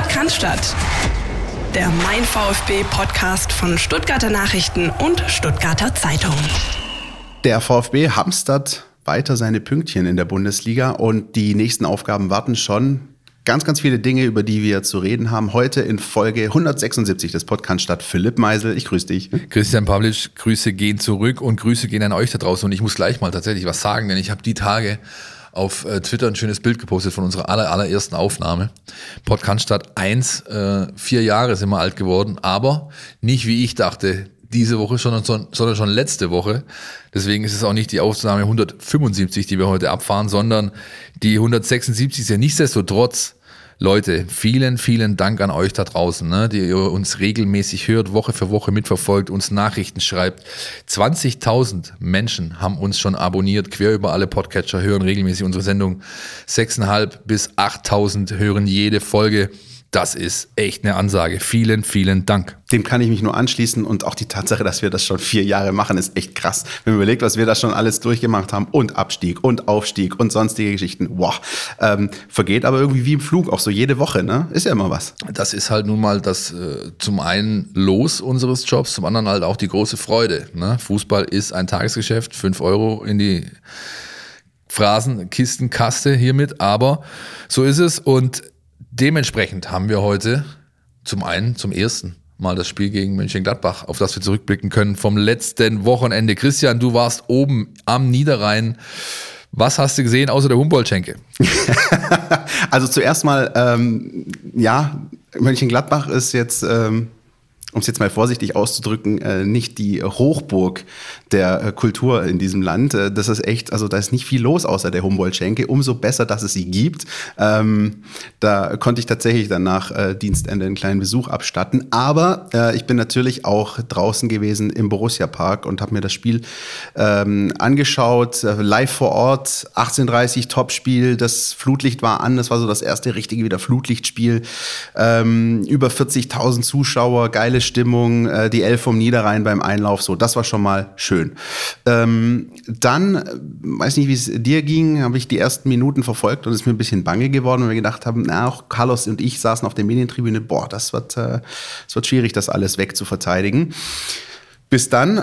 MeinVfB-PodCannstatt. Der MeinVfB-Podcast von Stuttgarter Nachrichten und Stuttgarter Zeitung. Der VfB hamstert weiter seine Pünktchen in der Bundesliga und die nächsten Aufgaben warten schon. Ganz, ganz viele Dinge, über die wir zu reden haben. Heute in Folge 176 des PodCannstatt. Philipp Meisel, ich grüße dich. Christian Pavlic, Grüße gehen zurück und Grüße gehen an euch da draußen. Und ich muss gleich mal tatsächlich was sagen, denn ich habe die Tage auf Twitter ein schönes Bild gepostet von unserer allerersten Aufnahme. PodCannstatt 1, 4 Jahre sind wir alt geworden, aber nicht wie ich dachte, diese Woche, sondern schon letzte Woche. Deswegen ist es auch nicht die Aufnahme 175, die wir heute abfahren, sondern die 176 ist ja nichtsdestotrotz. Leute, vielen, vielen Dank an euch da draußen, ne, die ihr uns regelmäßig hört, Woche für Woche mitverfolgt, uns Nachrichten schreibt. 20.000 Menschen haben uns schon abonniert, quer über alle Podcatcher, hören regelmäßig unsere Sendung. 6.500 bis 8.000 hören jede Folge. Das ist echt eine Ansage. Vielen, vielen Dank. Dem kann ich mich nur anschließen und auch die Tatsache, dass wir das schon 4 Jahre machen, ist echt krass. Wenn man überlegt, was wir da schon alles durchgemacht haben und Abstieg und Aufstieg und sonstige Geschichten, wow, vergeht aber irgendwie wie im Flug, auch so jede Woche, ne? Ist ja immer was. Das ist halt nun mal das zum einen Los unseres Jobs, zum anderen halt auch die große Freude, ne? Fußball ist ein Tagesgeschäft, 5 Euro in die Phrasenkistenkaste hiermit, aber so ist es und dementsprechend haben wir heute zum ersten Mal das Spiel gegen Mönchengladbach, auf das wir zurückblicken können vom letzten Wochenende. Christian, du warst oben am Niederrhein. Was hast du gesehen außer der Humboldt-Schenke? Also zuerst mal, Mönchengladbach ist jetzt... um es jetzt mal vorsichtig auszudrücken, nicht die Hochburg der Kultur in diesem Land. Das ist echt, also da ist nicht viel los außer der Humboldt-Schenke. Umso besser, dass es sie gibt. Da konnte ich tatsächlich dann nach Dienstende einen kleinen Besuch abstatten. Aber ich bin natürlich auch draußen gewesen im Borussia-Park und habe mir das Spiel angeschaut, live vor Ort. 18:30 Topspiel, das Flutlicht war an. Das war so das erste richtige wieder Flutlichtspiel. Über 40.000 Zuschauer, geile Stimmung, die Elf vom Niederrhein beim Einlauf, so, das war schon mal schön. Dann, weiß nicht, wie es dir ging, habe ich die ersten Minuten verfolgt und es ist mir ein bisschen bange geworden, weil wir gedacht haben, auch Carlos und ich saßen auf der Medientribüne, das wird schwierig, das alles wegzuverteidigen. Bis dann,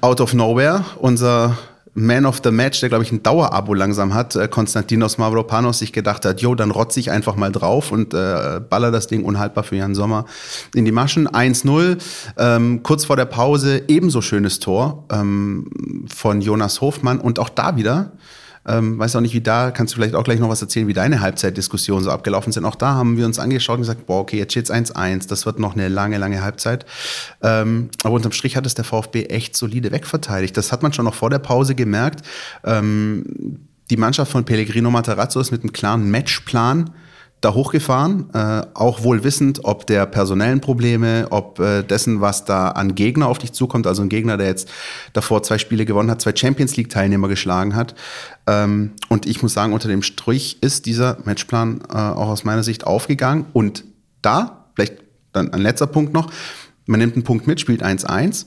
out of nowhere, unser Man of the Match, der, glaube ich, ein Dauerabo langsam hat, Konstantinos Mavropanos sich gedacht hat, dann rotze ich einfach mal drauf und baller das Ding unhaltbar für Jan Sommer in die Maschen. 1-0, kurz vor der Pause ebenso schönes Tor von Jonas Hofmann und auch da wieder, weiß auch nicht, wie da, kannst du vielleicht auch gleich noch was erzählen, wie deine Halbzeitdiskussionen so abgelaufen sind. Auch da haben wir uns angeschaut und gesagt, jetzt steht's 1-1, das wird noch eine lange, lange Halbzeit. Aber unterm Strich hat es der VfB echt solide wegverteidigt. Das hat man schon noch vor der Pause gemerkt. Die Mannschaft von Pellegrino Matarazzo ist mit einem klaren Matchplan da hochgefahren, auch wohl wissend, ob der personellen Probleme, ob dessen, was da an Gegner auf dich zukommt, also ein Gegner, der jetzt davor 2 Spiele gewonnen hat, 2 Champions-League-Teilnehmer geschlagen hat. Und ich muss sagen, unter dem Strich ist dieser Matchplan auch aus meiner Sicht aufgegangen. Und da, vielleicht dann ein letzter Punkt noch, man nimmt einen Punkt mit, spielt 1-1.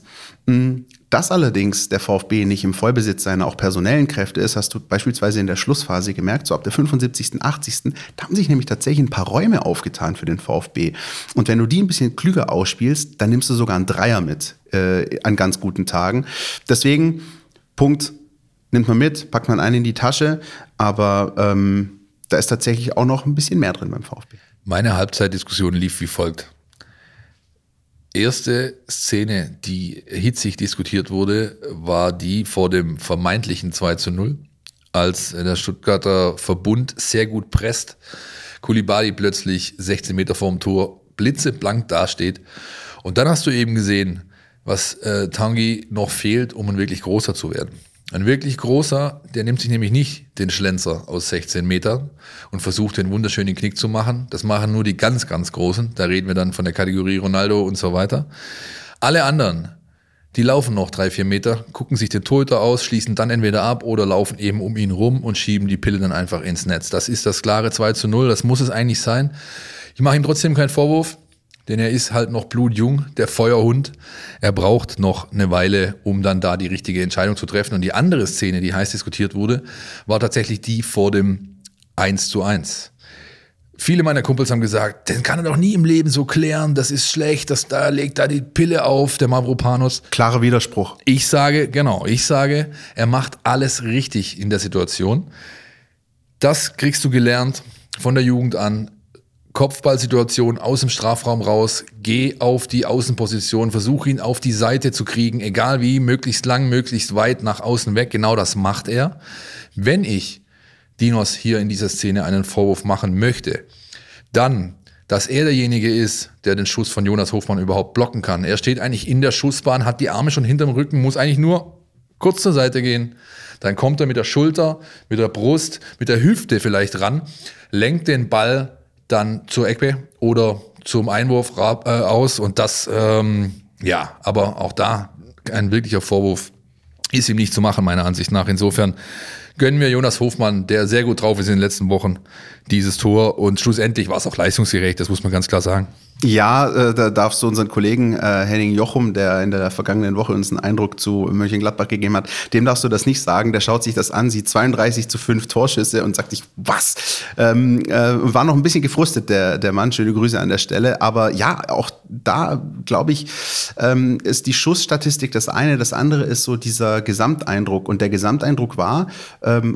Dass allerdings der VfB nicht im Vollbesitz seiner auch personellen Kräfte ist, hast du beispielsweise in der Schlussphase gemerkt, so ab der 75., 80., da haben sich nämlich tatsächlich ein paar Räume aufgetan für den VfB. Und wenn du die ein bisschen klüger ausspielst, dann nimmst du sogar einen Dreier mit an ganz guten Tagen. Deswegen, Punkt, nimmt man mit, packt man einen in die Tasche, aber da ist tatsächlich auch noch ein bisschen mehr drin beim VfB. Meine Halbzeitdiskussion lief wie folgt. Erste Szene, die hitzig diskutiert wurde, war die vor dem vermeintlichen 2-0, als der Stuttgarter Verbund sehr gut presst, Coulibaly plötzlich 16 Meter vorm Tor blitzeblank dasteht. Und dann hast du eben gesehen, was Tanguy noch fehlt, um ein wirklich großer zu werden. Ein wirklich großer, der nimmt sich nämlich nicht den Schlenzer aus 16 Metern und versucht, den wunderschönen Knick zu machen. Das machen nur die ganz, ganz Großen. Da reden wir dann von der Kategorie Ronaldo und so weiter. Alle anderen, die laufen noch 3-4 Meter, gucken sich den Torhüter aus, schließen dann entweder ab oder laufen eben um ihn rum und schieben die Pille dann einfach ins Netz. Das ist das klare 2-0, das muss es eigentlich sein. Ich mache ihm trotzdem keinen Vorwurf. Denn er ist halt noch blutjung, der Feuerhund. Er braucht noch eine Weile, um dann da die richtige Entscheidung zu treffen. Und die andere Szene, die heiß diskutiert wurde, war tatsächlich die vor dem 1-1. Viele meiner Kumpels haben gesagt, den kann er doch nie im Leben so klären, das ist schlecht, das da legt da die Pille auf, der Mavropanos. Klarer Widerspruch. Ich sage, er macht alles richtig in der Situation. Das kriegst du gelernt von der Jugend an. Kopfballsituation aus dem Strafraum raus, geh auf die Außenposition, versuch ihn auf die Seite zu kriegen, egal wie, möglichst lang, möglichst weit nach außen weg, genau das macht er. Wenn ich Dinos hier in dieser Szene einen Vorwurf machen möchte, dann, dass er derjenige ist, der den Schuss von Jonas Hofmann überhaupt blocken kann. Er steht eigentlich in der Schussbahn, hat die Arme schon hinterm Rücken, muss eigentlich nur kurz zur Seite gehen. Dann kommt er mit der Schulter, mit der Brust, mit der Hüfte vielleicht ran, lenkt den Ball dann zur Ecke oder zum Einwurf aus. Und das, aber auch da ein wirklicher Vorwurf ist ihm nicht zu machen, meiner Ansicht nach. Insofern gönnen wir Jonas Hofmann, der sehr gut drauf ist in den letzten Wochen, dieses Tor. Und schlussendlich war es auch leistungsgerecht, das muss man ganz klar sagen. Ja, da darfst du unseren Kollegen Henning Jochum, der in der vergangenen Woche uns einen Eindruck zu Mönchengladbach gegeben hat, dem darfst du das nicht sagen. Der schaut sich das an, sieht 32:5 Torschüsse und sagt sich, was? War noch ein bisschen gefrustet, der Mann. Schöne Grüße an der Stelle. Aber ja, auch da, glaube ich, ist die Schussstatistik das eine. Das andere ist so dieser Gesamteindruck. Und der Gesamteindruck war,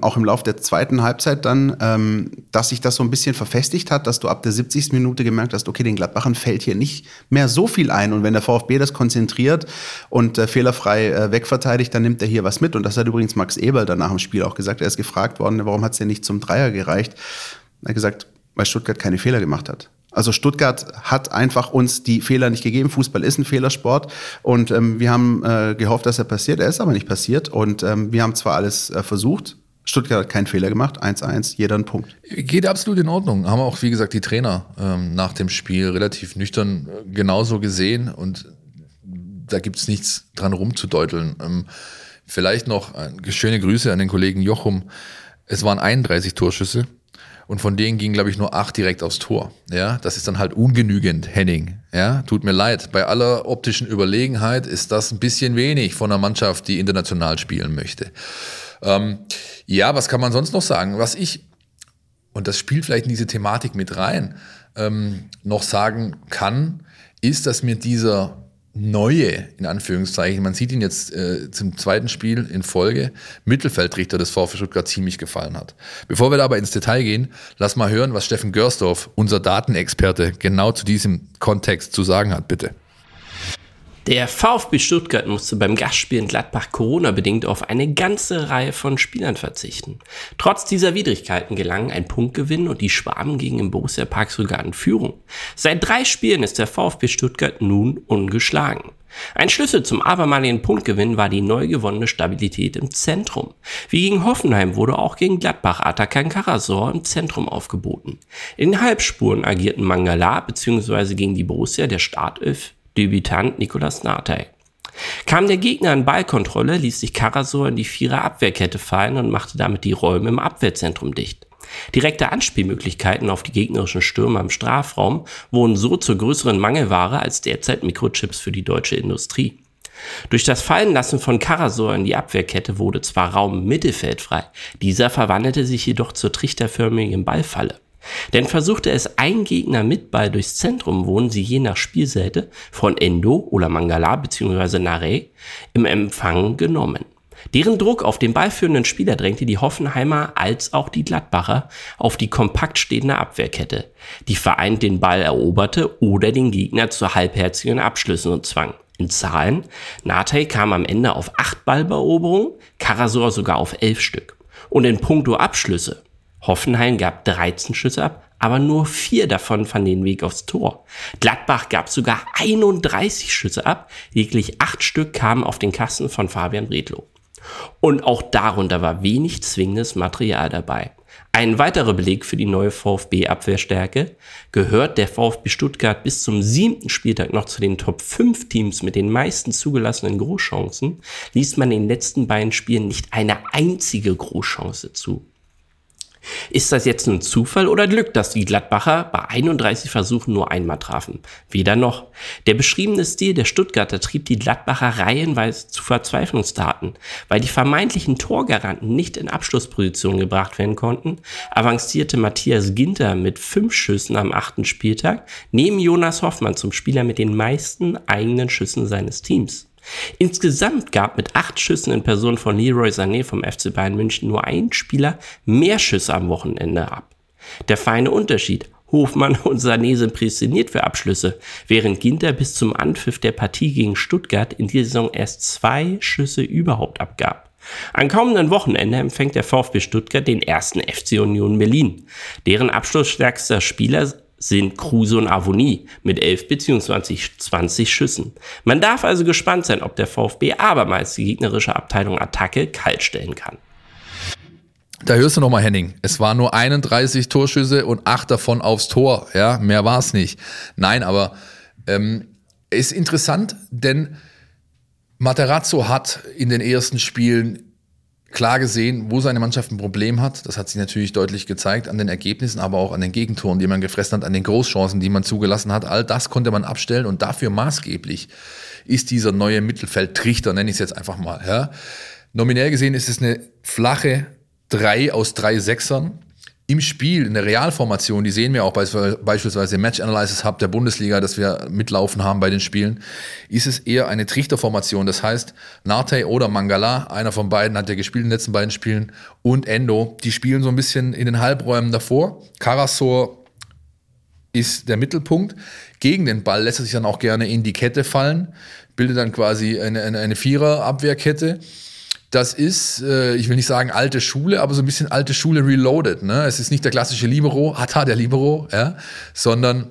auch im Lauf der zweiten Halbzeit dann, dass sich das so ein bisschen verfestigt hat, dass du ab der 70. Minute gemerkt hast, okay, den Gladbachern fällt hier nicht mehr so viel ein. Und wenn der VfB das konzentriert und fehlerfrei wegverteidigt, dann nimmt er hier was mit. Und das hat übrigens Max Eberl danach im Spiel auch gesagt. Er ist gefragt worden, warum hat es denn nicht zum Dreier gereicht? Er hat gesagt, weil Stuttgart keine Fehler gemacht hat. Also Stuttgart hat einfach uns die Fehler nicht gegeben. Fußball ist ein Fehlersport. Und wir haben gehofft, dass er passiert. Er ist aber nicht passiert. Und wir haben zwar alles versucht, Stuttgart hat keinen Fehler gemacht, 1-1, jeder einen Punkt. Geht absolut in Ordnung. Haben auch, wie gesagt, die Trainer nach dem Spiel relativ nüchtern genauso gesehen. Und da gibt es nichts dran rumzudeuteln. Vielleicht noch schöne Grüße an den Kollegen Jochum. Es waren 31 Torschüsse und von denen gingen, glaube ich, nur 8 direkt aufs Tor. Ja, das ist dann halt ungenügend, Henning. Ja, tut mir leid. Bei aller optischen Überlegenheit ist das ein bisschen wenig von einer Mannschaft, die international spielen möchte. Was kann man sonst noch sagen? Was ich, und das spielt vielleicht in diese Thematik mit rein, noch sagen kann, ist, dass mir dieser neue, in Anführungszeichen, man sieht ihn jetzt zum zweiten Spiel in Folge, Mittelfeldrichter des VfB Stuttgart ziemlich gefallen hat. Bevor wir da aber ins Detail gehen, lass mal hören, was Steffen Görsdorf, unser Datenexperte, genau zu diesem Kontext zu sagen hat, bitte. Der VfB Stuttgart musste beim Gastspiel in Gladbach Corona-bedingt auf eine ganze Reihe von Spielern verzichten. Trotz dieser Widrigkeiten gelang ein Punktgewinn und die Schwaben gingen im Borussia Park sogar in Führung. Seit 3 Spielen ist der VfB Stuttgart nun ungeschlagen. Ein Schlüssel zum abermaligen Punktgewinn war die neu gewonnene Stabilität im Zentrum. Wie gegen Hoffenheim wurde auch gegen Gladbach Atakan Karazor im Zentrum aufgeboten. In Halbspuren agierten Mangala bzw. gegen die Borussia der Startelf Debütant Nicolas Nartey. Kam der Gegner in Ballkontrolle, ließ sich Karazor in die 4er Abwehrkette fallen und machte damit die Räume im Abwehrzentrum dicht. Direkte Anspielmöglichkeiten auf die gegnerischen Stürmer im Strafraum wurden so zur größeren Mangelware als derzeit Mikrochips für die deutsche Industrie. Durch das Fallenlassen von Karazor in die Abwehrkette wurde zwar Raum im Mittelfeld frei, dieser verwandelte sich jedoch zur trichterförmigen Ballfalle. Denn versuchte es ein Gegner mit Ball durchs Zentrum, wurden sie je nach Spielseite von Endo oder Mangala bzw. Narey im Empfang genommen. Deren Druck auf den ballführenden Spieler drängte die Hoffenheimer als auch die Gladbacher auf die kompakt stehende Abwehrkette, die vereint den Ball eroberte oder den Gegner zu halbherzigen Abschlüssen zwang. In Zahlen, Nartey kam am Ende auf 8 Balleroberungen, Karazor sogar auf 11 Stück. Und in puncto Abschlüsse, Hoffenheim gab 13 Schüsse ab, aber nur 4 davon fanden den Weg aufs Tor. Gladbach gab sogar 31 Schüsse ab, lediglich 8 Stück kamen auf den Kasten von Fabian Bredlow. Und auch darunter war wenig zwingendes Material dabei. Ein weiterer Beleg für die neue VfB-Abwehrstärke: gehört der VfB Stuttgart bis zum 7. Spieltag noch zu den Top 5 Teams mit den meisten zugelassenen Großchancen, ließ man in den letzten beiden Spielen nicht eine einzige Großchance zu. Ist das jetzt nun Zufall oder Glück, dass die Gladbacher bei 31 Versuchen nur einmal trafen? Weder noch. Der beschriebene Stil der Stuttgarter trieb die Gladbacher reihenweise zu Verzweiflungstaten. Weil die vermeintlichen Torgaranten nicht in Abschlussposition gebracht werden konnten, avancierte Matthias Ginter mit 5 Schüssen am 8. Spieltag neben Jonas Hofmann zum Spieler mit den meisten eigenen Schüssen seines Teams. Insgesamt gab mit 8 Schüssen in Person von Leroy Sané vom FC Bayern München nur ein Spieler mehr Schüsse am Wochenende ab. Der feine Unterschied: Hofmann und Sané sind prädestiniert für Abschlüsse, während Ginter bis zum Anpfiff der Partie gegen Stuttgart in dieser Saison erst 2 Schüsse überhaupt abgab. Am kommenden Wochenende empfängt der VfB Stuttgart den 1. FC Union Berlin, deren abschlussstärkster Spieler sind Kruse und Avoni mit 11 bzw. 20 Schüssen. Man darf also gespannt sein, ob der VfB abermals die gegnerische Abteilung Attacke kaltstellen kann. Da hörst du nochmal, Henning. Es waren nur 31 Torschüsse und 8 davon aufs Tor. Ja, mehr war es nicht. Nein, aber ist interessant, denn Matarazzo hat in den ersten Spielen klar gesehen, wo seine Mannschaft ein Problem hat. Das hat sich natürlich deutlich gezeigt an den Ergebnissen, aber auch an den Gegentoren, die man gefressen hat, an den Großchancen, die man zugelassen hat. All das konnte man abstellen und dafür maßgeblich ist dieser neue Mittelfeldtrichter, nenne ich es jetzt einfach mal. Ja. Nominell gesehen ist es eine flache 3 aus 3 Sechsern. Im Spiel, in der Realformation, die sehen wir auch beispielsweise im Match-Analysis-Hub der Bundesliga, dass wir mitlaufen haben bei den Spielen, ist es eher eine Trichterformation. Das heißt, Nartey oder Mangala, einer von beiden hat ja gespielt in den letzten beiden Spielen, und Endo, die spielen so ein bisschen in den Halbräumen davor. Karazor ist der Mittelpunkt. Gegen den Ball lässt er sich dann auch gerne in die Kette fallen, bildet dann quasi eine Vierer-Abwehrkette. Das ist, ich will nicht sagen alte Schule, aber so ein bisschen alte Schule reloaded. Ne? Es ist nicht der klassische Libero, ja? Sondern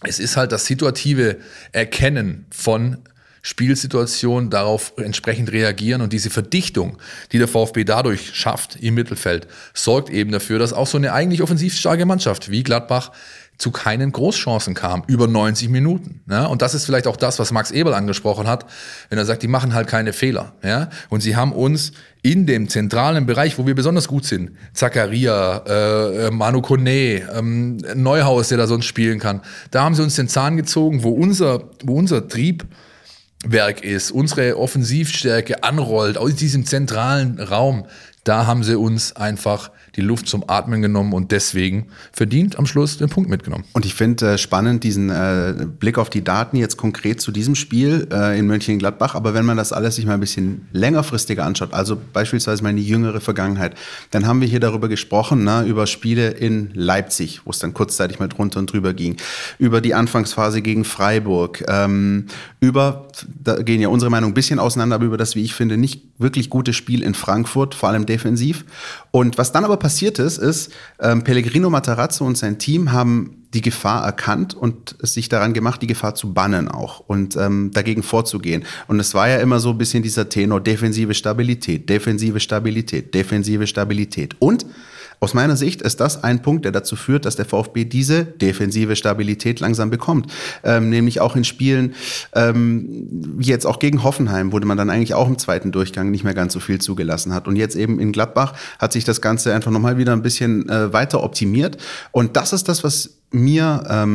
es ist halt das situative Erkennen von Spielsituationen, darauf entsprechend reagieren, und diese Verdichtung, die der VfB dadurch schafft im Mittelfeld, sorgt eben dafür, dass auch so eine eigentlich offensiv starke Mannschaft wie Gladbach zu keinen Großchancen kam, über 90 Minuten. Ja, und das ist vielleicht auch das, was Max Eberl angesprochen hat, wenn er sagt, die machen halt keine Fehler. Ja, und sie haben uns in dem zentralen Bereich, wo wir besonders gut sind, Zakaria, Manu Koné, Neuhaus, der da sonst spielen kann, da haben sie uns den Zahn gezogen, wo unser Triebwerk ist, unsere Offensivstärke anrollt, aus diesem zentralen Raum. Da haben sie uns einfach die Luft zum Atmen genommen und deswegen verdient am Schluss den Punkt mitgenommen. Und ich finde spannend diesen Blick auf die Daten jetzt konkret zu diesem Spiel in Mönchengladbach. Aber wenn man das alles sich mal ein bisschen längerfristiger anschaut, also beispielsweise mal in die jüngere Vergangenheit, dann haben wir hier darüber gesprochen, über Spiele in Leipzig, wo es dann kurzzeitig mal drunter und drüber ging, über die Anfangsphase gegen Freiburg, da gehen ja unsere Meinung ein bisschen auseinander, aber über das, wie ich finde, nicht wirklich gute Spiel in Frankfurt, vor allem defensiv. Und was dann aber passiert ist, Pellegrino Matarazzo und sein Team haben die Gefahr erkannt und es sich daran gemacht, die Gefahr zu bannen auch und dagegen vorzugehen. Und es war ja immer so ein bisschen dieser Tenor, defensive Stabilität, defensive Stabilität, defensive Stabilität. Und aus meiner Sicht ist das ein Punkt, der dazu führt, dass der VfB diese defensive Stabilität langsam bekommt. Nämlich auch in Spielen, jetzt auch gegen Hoffenheim, wurde man dann eigentlich auch im zweiten Durchgang nicht mehr ganz so viel zugelassen hat. Und jetzt eben in Gladbach hat sich das Ganze einfach nochmal wieder ein bisschen weiter optimiert. Und das ist das, was mir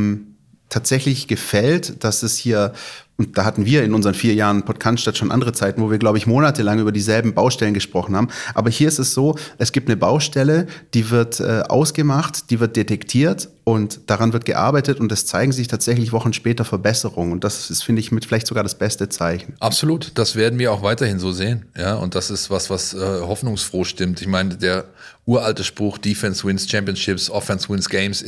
tatsächlich gefällt, dass es hier, und da hatten wir in unseren 4 Jahren PodCannstatt schon andere Zeiten, wo wir, glaube ich, monatelang über dieselben Baustellen gesprochen haben. Aber hier ist es so, es gibt eine Baustelle, die wird ausgemacht, die wird detektiert und daran wird gearbeitet und es zeigen sich tatsächlich Wochen später Verbesserungen. Und das ist, finde ich, mit vielleicht sogar das beste Zeichen. Absolut, das werden wir auch weiterhin so sehen. Ja, und das ist was hoffnungsfroh stimmt. Ich meine, der uralte Spruch, Defense wins Championships, Offense wins Games,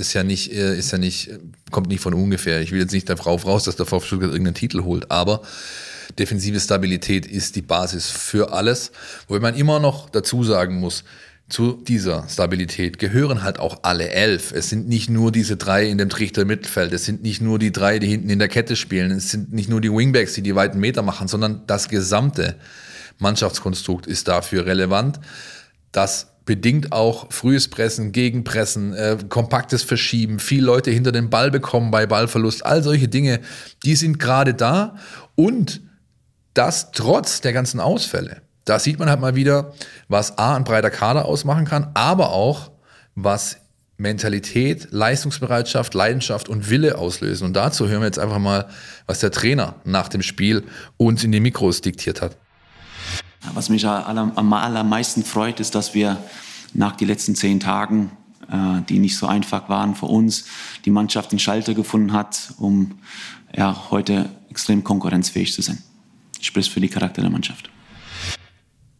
kommt nicht von ungefähr. Ich will jetzt nicht darauf raus, dass der VfB Stuttgart irgendeinen Titel holt, aber defensive Stabilität ist die Basis für alles. Wobei man immer noch dazu sagen muss, zu dieser Stabilität gehören halt auch alle 11. Es sind nicht nur diese 3 in dem Trichter Mittelfeld, es sind nicht nur die 3, die hinten in der Kette spielen, es sind nicht nur die Wingbacks, die die weiten Meter machen, sondern das gesamte Mannschaftskonstrukt ist dafür relevant. Das bedingt auch frühes Pressen, Gegenpressen, kompaktes Verschieben, viele Leute hinter den Ball bekommen bei Ballverlust, all solche Dinge, die sind gerade da, und das trotz der ganzen Ausfälle. Da sieht man halt mal wieder, was A, ein breiter Kader ausmachen kann, aber auch, was Mentalität, Leistungsbereitschaft, Leidenschaft und Wille auslösen. Und dazu hören wir jetzt einfach mal, was der Trainer nach dem Spiel uns in die Mikros diktiert hat. Was mich am allermeisten freut, ist, dass wir nach den letzten 10 Tagen, die nicht so einfach waren für uns, die Mannschaft den Schalter gefunden hat, um ja, heute extrem konkurrenzfähig zu sein. Sprich für die Charakter der Mannschaft.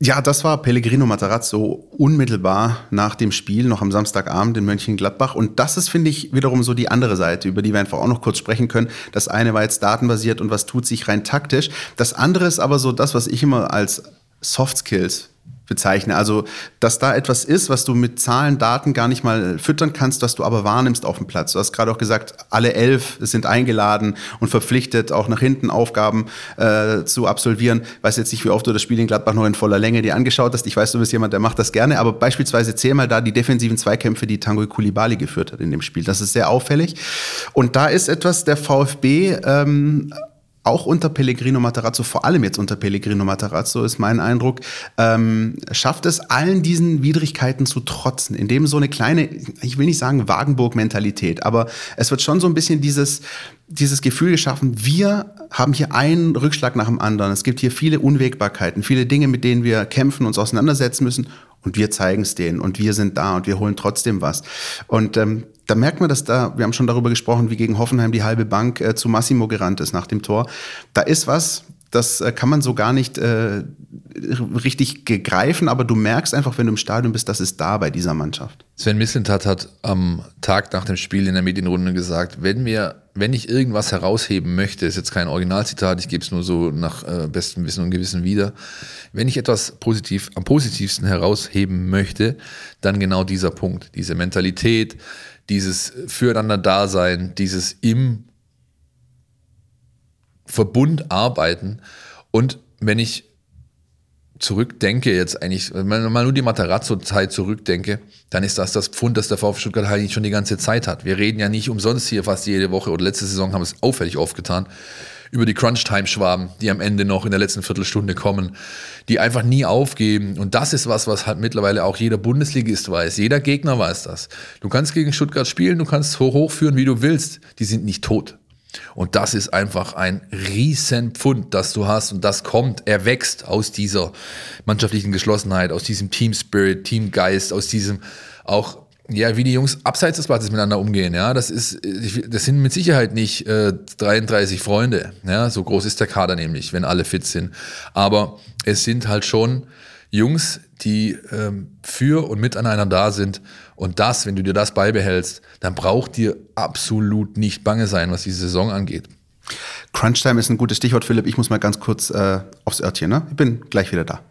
Ja, das war Pellegrino Matarazzo unmittelbar nach dem Spiel, noch am Samstagabend in Mönchengladbach. Und das ist, finde ich, wiederum so die andere Seite, über die wir einfach auch noch kurz sprechen können. Das eine war jetzt datenbasiert und was tut sich rein taktisch. Das andere ist aber so das, was ich immer als Soft Skills bezeichne. Also, dass da etwas ist, was du mit Zahlen, Daten gar nicht mal füttern kannst, was du aber wahrnimmst auf dem Platz. Du hast gerade auch gesagt, alle 11 sind eingeladen und verpflichtet, auch nach hinten Aufgaben zu absolvieren. Ich weiß jetzt nicht, wie oft du das Spiel in Gladbach noch in voller Länge dir angeschaut hast. Ich weiß, du bist jemand, der macht das gerne. Aber beispielsweise zähl mal da die defensiven Zweikämpfe, die Tanguy Coulibaly geführt hat in dem Spiel. Das ist sehr auffällig. Und da ist etwas, der VfB... auch unter Pellegrino Matarazzo, vor allem jetzt unter Pellegrino Matarazzo, ist mein Eindruck, schafft es, allen diesen Widrigkeiten zu trotzen, indem so eine kleine, ich will nicht sagen Wagenburg-Mentalität, aber es wird schon so ein bisschen dieses Gefühl geschaffen, wir haben hier einen Rückschlag nach dem anderen. Es gibt hier viele Unwägbarkeiten, viele Dinge, mit denen wir kämpfen, uns auseinandersetzen müssen und wir zeigen es denen und wir sind da und wir holen trotzdem was. Und da merkt man, dass da, wir haben schon darüber gesprochen, wie gegen Hoffenheim die halbe Bank zu Massimo gerannt ist nach dem Tor. Da ist was, das kann man so gar nicht richtig greifen, aber du merkst einfach, wenn du im Stadion bist, das ist da bei dieser Mannschaft. Sven Mislintat hat am Tag nach dem Spiel in der Medienrunde gesagt, wenn ich irgendwas herausheben möchte, ist jetzt kein Originalzitat, ich gebe es nur so nach bestem Wissen und Gewissen wieder, wenn ich etwas am positivsten herausheben möchte, dann genau dieser Punkt, diese Mentalität, dieses Füreinander-Dasein, dieses im Verbund arbeiten. Und wenn ich zurückdenke jetzt eigentlich, wenn man mal nur die Matarazzo-Zeit zurückdenke, dann ist das das Pfund, das der VfB Stuttgart eigentlich schon die ganze Zeit hat. Wir reden ja nicht umsonst hier fast jede Woche, oder letzte Saison haben wir es auffällig oft getan, über die Crunch-Time-Schwaben, die am Ende noch in der letzten Viertelstunde kommen, die einfach nie aufgeben. Und das ist was halt mittlerweile auch jeder Bundesligist weiß, jeder Gegner weiß das. Du kannst gegen Stuttgart spielen, du kannst so hochführen, wie du willst. Die sind nicht tot. Und das ist einfach ein Riesenpfund, das du hast. Und das kommt, er wächst aus dieser mannschaftlichen Geschlossenheit, aus diesem Team-Spirit, Teamgeist, aus diesem auch, ja, wie die Jungs abseits des Platzes miteinander umgehen. Ja, das sind mit Sicherheit nicht 33 Freunde. Ja, so groß ist der Kader nämlich, wenn alle fit sind. Aber es sind halt schon Jungs, die für und miteinander da sind. Und das, wenn du dir das beibehältst, dann braucht dir absolut nicht bange sein, was diese Saison angeht. Crunchtime ist ein gutes Stichwort, Philipp. Ich muss mal ganz kurz aufs Örtchen. Ne? Ich bin gleich wieder da.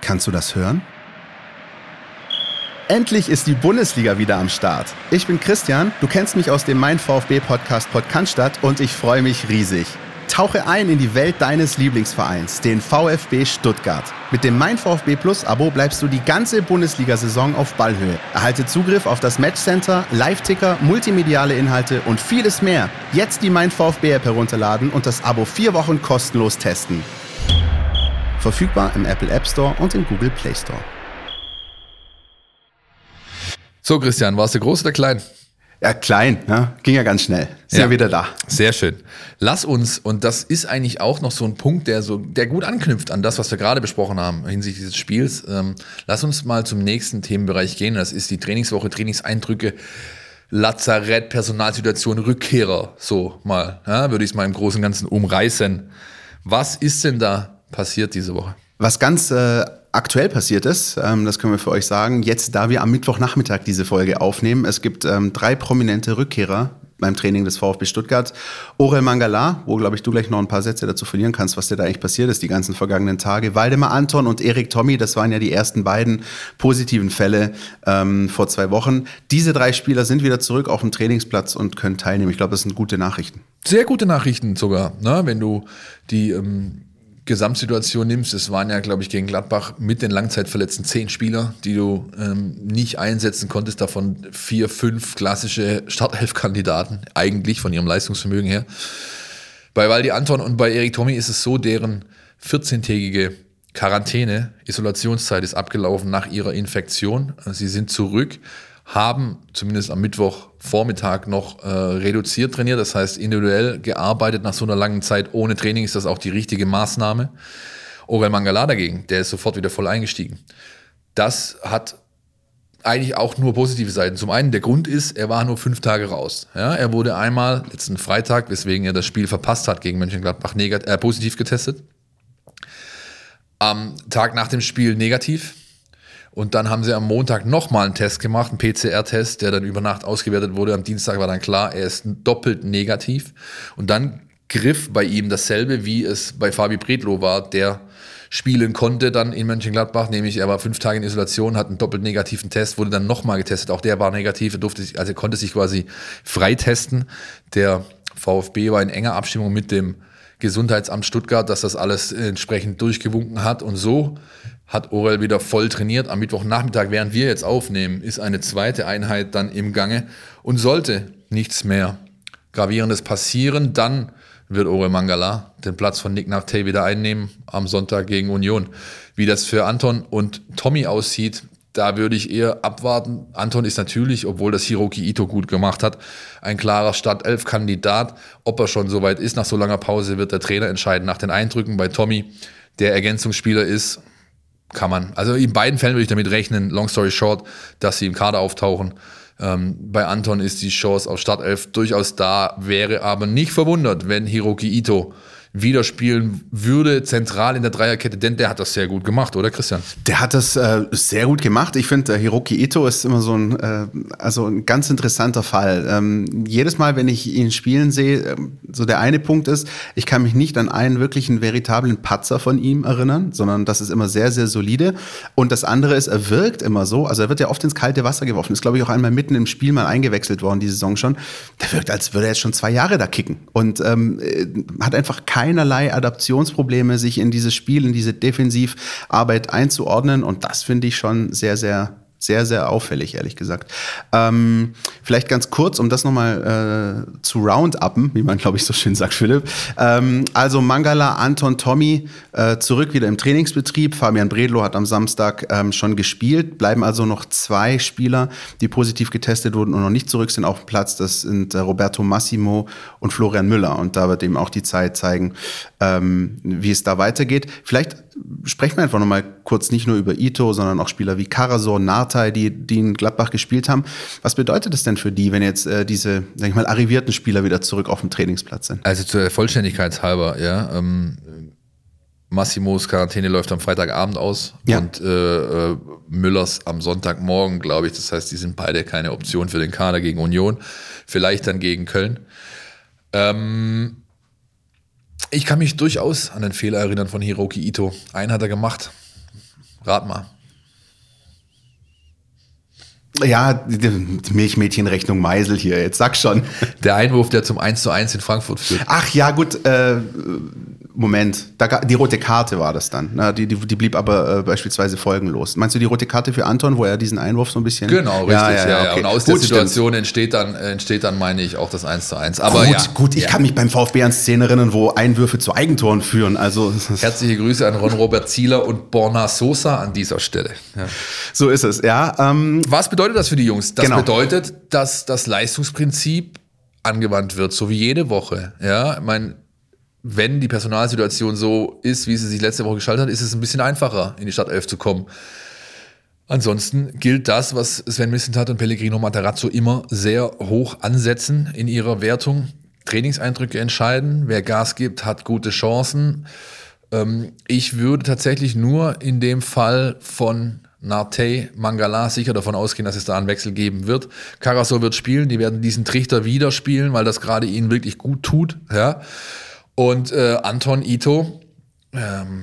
Kannst du das hören? Endlich ist die Bundesliga wieder am Start. Ich bin Christian, du kennst mich aus dem MeinVfB-PodCannstatt und ich freue mich riesig. Tauche ein in die Welt deines Lieblingsvereins, den VfB Stuttgart. Mit dem MeinVfB Plus Abo bleibst du die ganze Bundesliga-Saison auf Ballhöhe. Erhalte Zugriff auf das Matchcenter, Live-Ticker, multimediale Inhalte und vieles mehr. Jetzt die MeinVfB-App herunterladen und das Abo 4 Wochen kostenlos testen. Verfügbar im Apple App Store und im Google Play Store. So, Christian, warst du groß oder klein? Ja, klein, ne? Ging ja ganz schnell. Ist ja wieder da. Sehr schön. Lass uns, und das ist eigentlich auch noch so ein Punkt, der gut anknüpft an das, was wir gerade besprochen haben hinsichtlich dieses Spiels. Lass uns mal zum nächsten Themenbereich gehen. Das ist die Trainingswoche, Trainingseindrücke, Lazarett, Personalsituation, Rückkehrer. So mal, ja, würde ich es mal im Großen und Ganzen umreißen. Was ist denn da passiert diese Woche? Was ganz aktuell passiert ist, das können wir für euch sagen, jetzt da wir am Mittwochnachmittag diese Folge aufnehmen, es gibt 3 prominente Rückkehrer beim Training des VfB Stuttgart. Orel Mangala, wo, glaube ich, du gleich noch ein paar Sätze dazu verlieren kannst, was dir da eigentlich passiert ist die ganzen vergangenen Tage. Waldemar Anton und Erik Thommy, das waren ja die ersten beiden positiven Fälle vor 2 Wochen. Diese 3 Spieler sind wieder zurück auf dem Trainingsplatz und können teilnehmen. Ich glaube, das sind gute Nachrichten. Sehr gute Nachrichten sogar, ne? Wenn du die Gesamtsituation nimmst, es waren ja, glaube ich, gegen Gladbach mit den Langzeitverletzten 10 Spieler, die du nicht einsetzen konntest, davon 4, 5 klassische Startelf-Kandidaten, eigentlich von ihrem Leistungsvermögen her. Bei Waldi Anton und bei Erik Thommy ist es so, deren 14-tägige Quarantäne, Isolationszeit ist abgelaufen nach ihrer Infektion. Sie sind zurück, haben zumindest am Mittwochvormittag noch reduziert trainiert, das heißt individuell gearbeitet. Nach so einer langen Zeit ohne Training ist das auch die richtige Maßnahme. Orel Mangala dagegen, der ist sofort wieder voll eingestiegen. Das hat eigentlich auch nur positive Seiten. Zum einen, der Grund ist, er war nur 5 Tage raus. Ja, er wurde einmal letzten Freitag, weswegen er das Spiel verpasst hat gegen Mönchengladbach, positiv getestet. Am Tag nach dem Spiel negativ. Und dann haben sie am Montag nochmal einen Test gemacht, einen PCR-Test, der dann über Nacht ausgewertet wurde. Am Dienstag war dann klar, er ist doppelt negativ. Und dann griff bei ihm dasselbe, wie es bei Fabian Bredlow war, der spielen konnte dann in Mönchengladbach, nämlich er war 5 Tage in Isolation, hat einen doppelt negativen Test, wurde dann nochmal getestet, auch der war negativ, er konnte sich quasi freitesten. Der VfB war in enger Abstimmung mit dem Gesundheitsamt Stuttgart, dass das alles entsprechend durchgewunken hat, und so hat Orel wieder voll trainiert. Am Mittwochnachmittag, während wir jetzt aufnehmen, ist eine zweite Einheit dann im Gange, und sollte nichts mehr Gravierendes passieren, dann wird Orel Mangala den Platz von Nicolas Nartey wieder einnehmen am Sonntag gegen Union. Wie das für Anton und Thommy aussieht, da würde ich eher abwarten. Anton ist natürlich, obwohl das Hiroki Ito gut gemacht hat, ein klarer Startelf-Kandidat. Ob er schon soweit ist nach so langer Pause, wird der Trainer entscheiden nach den Eindrücken. Bei Thommy, der Ergänzungsspieler ist, kann man. Also in beiden Fällen würde ich damit rechnen, long story short, dass sie im Kader auftauchen. Bei Anton ist die Chance auf Startelf durchaus da, wäre aber nicht verwundert, wenn Hiroki Ito wieder spielen würde, zentral in der Dreierkette, denn der hat das sehr gut gemacht, oder Christian? Der hat das sehr gut gemacht. Ich finde, Hiroki Ito ist immer so ein ganz interessanter Fall. Jedes Mal, wenn ich ihn spielen sehe, so der eine Punkt ist, ich kann mich nicht an einen wirklichen veritablen Patzer von ihm erinnern, sondern das ist immer sehr, sehr solide. Und das andere ist, er wirkt immer so, also er wird ja oft ins kalte Wasser geworfen, ist, glaube ich, auch einmal mitten im Spiel mal eingewechselt worden, die Saison schon. Der wirkt, als würde er jetzt schon 2 Jahre da kicken, und hat einfach keinerlei Adaptionsprobleme, sich in dieses Spiel, in diese Defensivarbeit einzuordnen. Und das finde ich schon sehr, sehr, sehr, sehr auffällig, ehrlich gesagt. Vielleicht ganz kurz, um das nochmal zu round-uppen, wie man, glaube ich, so schön sagt, Philipp. Also Mangala, Anton, Thommy zurück wieder im Trainingsbetrieb. Fabian Bredlow hat am Samstag schon gespielt. Bleiben also noch 2 Spieler, die positiv getestet wurden und noch nicht zurück sind auf dem Platz. Das sind Roberto Massimo und Florian Müller. Und da wird eben auch die Zeit zeigen, wie es da weitergeht. Vielleicht sprechen wir einfach nochmal kurz nicht nur über Ito, sondern auch Spieler wie Karazor, Nartey, die in Gladbach gespielt haben. Was bedeutet das denn für die, wenn jetzt diese, sag ich mal, arrivierten Spieler wieder zurück auf dem Trainingsplatz sind? Also zur Vollständigkeit halber, ja, Massimos Quarantäne läuft am Freitagabend aus, ja, und Müllers am Sonntagmorgen, glaube ich. Das heißt, die sind beide keine Option für den Kader gegen Union, vielleicht dann gegen Köln. Ich kann mich durchaus an den Fehler erinnern von Hiroki Ito. Einen hat er gemacht. Rat mal. Ja, die Milchmädchenrechnung Meisel hier, jetzt sag schon. Der Einwurf, der zum 1:1 in Frankfurt führt. Ach ja, gut, Moment. Die rote Karte war das dann. Die blieb aber beispielsweise folgenlos. Meinst du die rote Karte für Anton, wo er diesen Einwurf so ein bisschen... Genau, richtig. Ja. Okay. Und aus der Situation entsteht dann, meine ich, auch das 1:1. Aber gut, ich kann mich beim VfB an Szenen erinnern, wo Einwürfe zu Eigentoren führen. Also herzliche Grüße an Ron-Robert Zieler und Borna Sosa an dieser Stelle. Ja. So ist es, ja. Was bedeutet das für die Jungs? Das bedeutet, dass das Leistungsprinzip angewandt wird, so wie jede Woche. Ja, ich meine, wenn die Personalsituation so ist, wie sie sich letzte Woche gestaltet hat, ist es ein bisschen einfacher, in die Startelf zu kommen. Ansonsten gilt das, was Sven Mislintat und Pellegrino Matarazzo immer sehr hoch ansetzen in ihrer Wertung. Trainingseindrücke entscheiden. Wer Gas gibt, hat gute Chancen. Ich würde tatsächlich nur in dem Fall von Nartey, Mangala sicher davon ausgehen, dass es da einen Wechsel geben wird. Karazor wird spielen, die werden diesen Trichter wieder spielen, weil das gerade ihnen wirklich gut tut. Ja. Und Anton, Ito,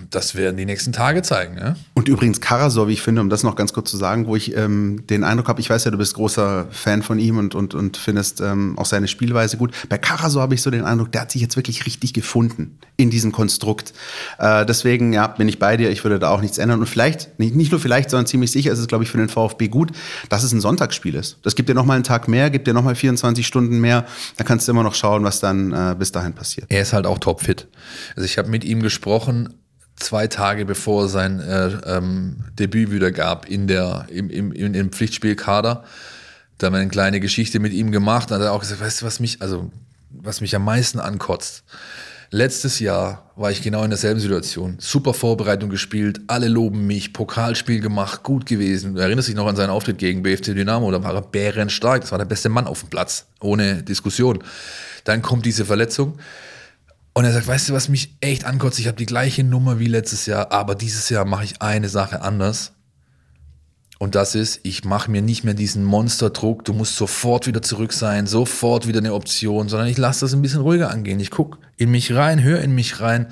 das werden die nächsten Tage zeigen. Ja? Und übrigens Karazor, wie ich finde, um das noch ganz kurz zu sagen, wo ich den Eindruck habe, ich weiß ja, du bist großer Fan von ihm und findest auch seine Spielweise gut. Bei Karazor habe ich so den Eindruck, der hat sich jetzt wirklich richtig gefunden in diesem Konstrukt. Deswegen bin ich bei dir, ich würde da auch nichts ändern. Und vielleicht, nicht nur vielleicht, sondern ziemlich sicher ist es, glaube ich, für den VfB gut, dass es ein Sonntagsspiel ist. Das gibt dir nochmal einen Tag mehr, gibt dir nochmal 24 Stunden mehr. Da kannst du immer noch schauen, was dann bis dahin passiert. Er ist halt auch topfit. Also ich habe mit ihm gesprochen, 2 Tage bevor sein Debüt wieder gab im Pflichtspielkader. Da haben wir eine kleine Geschichte mit ihm gemacht. Da hat er auch gesagt, weißt du, was mich am meisten ankotzt? Letztes Jahr war ich genau in derselben Situation. Super Vorbereitung gespielt, alle loben mich, Pokalspiel gemacht, gut gewesen. Du erinnerst dich noch an seinen Auftritt gegen BFC Dynamo, da war er bärenstark, das war der beste Mann auf dem Platz, ohne Diskussion. Dann kommt diese Verletzung und er sagt, weißt du, was mich echt ankotzt? Ich habe die gleiche Nummer wie letztes Jahr, aber dieses Jahr mache ich eine Sache anders. Und das ist, ich mache mir nicht mehr diesen Monsterdruck, du musst sofort wieder zurück sein, sofort wieder eine Option, sondern ich lasse das ein bisschen ruhiger angehen. Ich gucke in mich rein, höre in mich rein,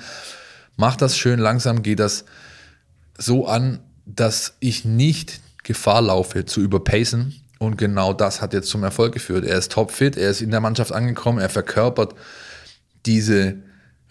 mach das schön langsam, gehe das so an, dass ich nicht Gefahr laufe zu überpacen. Und genau das hat jetzt zum Erfolg geführt. Er ist topfit, er ist in der Mannschaft angekommen, er verkörpert diese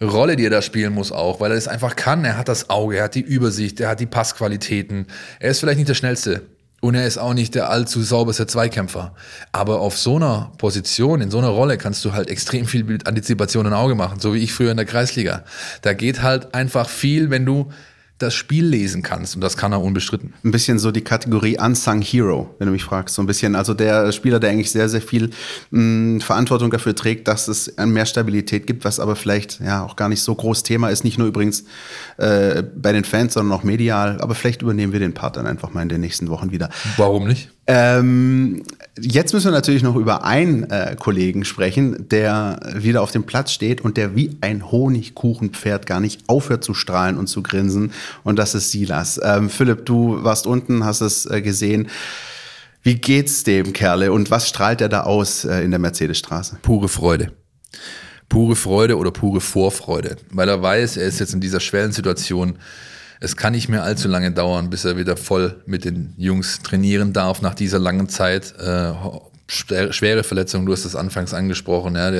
Rolle, die er da spielen muss auch, weil er das einfach kann. Er hat das Auge, er hat die Übersicht, er hat die Passqualitäten. Er ist vielleicht nicht der Schnellste und er ist auch nicht der allzu sauberste Zweikämpfer. Aber auf so einer Position, in so einer Rolle kannst du halt extrem viel mit Antizipation und Auge machen, so wie ich früher in der Kreisliga. Da geht halt einfach viel, wenn du das Spiel lesen kannst, und das kann er unbestritten. Ein bisschen so die Kategorie Unsung Hero, wenn du mich fragst, so ein bisschen. Also der Spieler, der eigentlich sehr, sehr viel Verantwortung dafür trägt, dass es mehr Stabilität gibt, was aber vielleicht ja auch gar nicht so groß Thema ist, nicht nur übrigens bei den Fans, sondern auch medial. Aber vielleicht übernehmen wir den Part dann einfach mal in den nächsten Wochen wieder. Warum nicht? Jetzt müssen wir natürlich noch über einen Kollegen sprechen, der wieder auf dem Platz steht und der wie ein Honigkuchenpferd gar nicht aufhört zu strahlen und zu grinsen. Und das ist Silas. Philipp, du warst unten, hast es gesehen. Wie geht's dem Kerle und was strahlt er da aus in der Mercedesstraße? Pure Freude. Pure Freude oder pure Vorfreude. Weil er weiß, er ist jetzt in dieser Schwellensituation. Es kann nicht mehr allzu lange dauern, bis er wieder voll mit den Jungs trainieren darf nach dieser langen Zeit. Schwere Verletzung, du hast das anfangs angesprochen. Ja,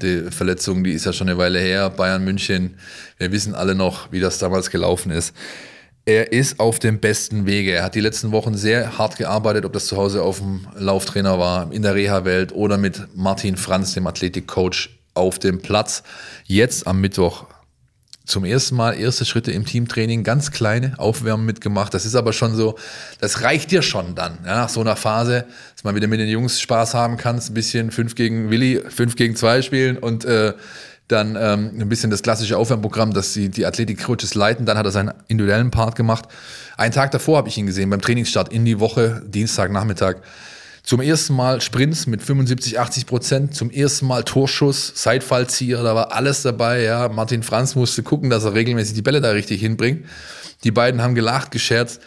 die Verletzung, die ist ja schon eine Weile her. Bayern München, wir wissen alle noch, wie das damals gelaufen ist. Er ist auf dem besten Wege. Er hat die letzten Wochen sehr hart gearbeitet, ob das zu Hause auf dem Lauftrainer war, in der Reha-Welt oder mit Martin Franz, dem Athletikcoach, auf dem Platz. Jetzt am Mittwoch zum ersten Mal erste Schritte im Teamtraining, ganz kleine, Aufwärmen mitgemacht. Das ist aber schon so, das reicht dir schon dann, ja, nach so einer Phase, dass man wieder mit den Jungs Spaß haben kannst, ein bisschen 5 gegen 2 spielen und dann ein bisschen das klassische Aufwärmprogramm, dass die Athletik-Coaches leiten. Dann hat er seinen individuellen Part gemacht. Einen Tag davor habe ich ihn gesehen, beim Trainingsstart in die Woche, Dienstagnachmittag. Zum ersten Mal Sprints mit 75-80%, zum ersten Mal Torschuss, Seitfallzieher, da war alles dabei. Ja. Martin Franz musste gucken, dass er regelmäßig die Bälle da richtig hinbringt. Die beiden haben gelacht, gescherzt.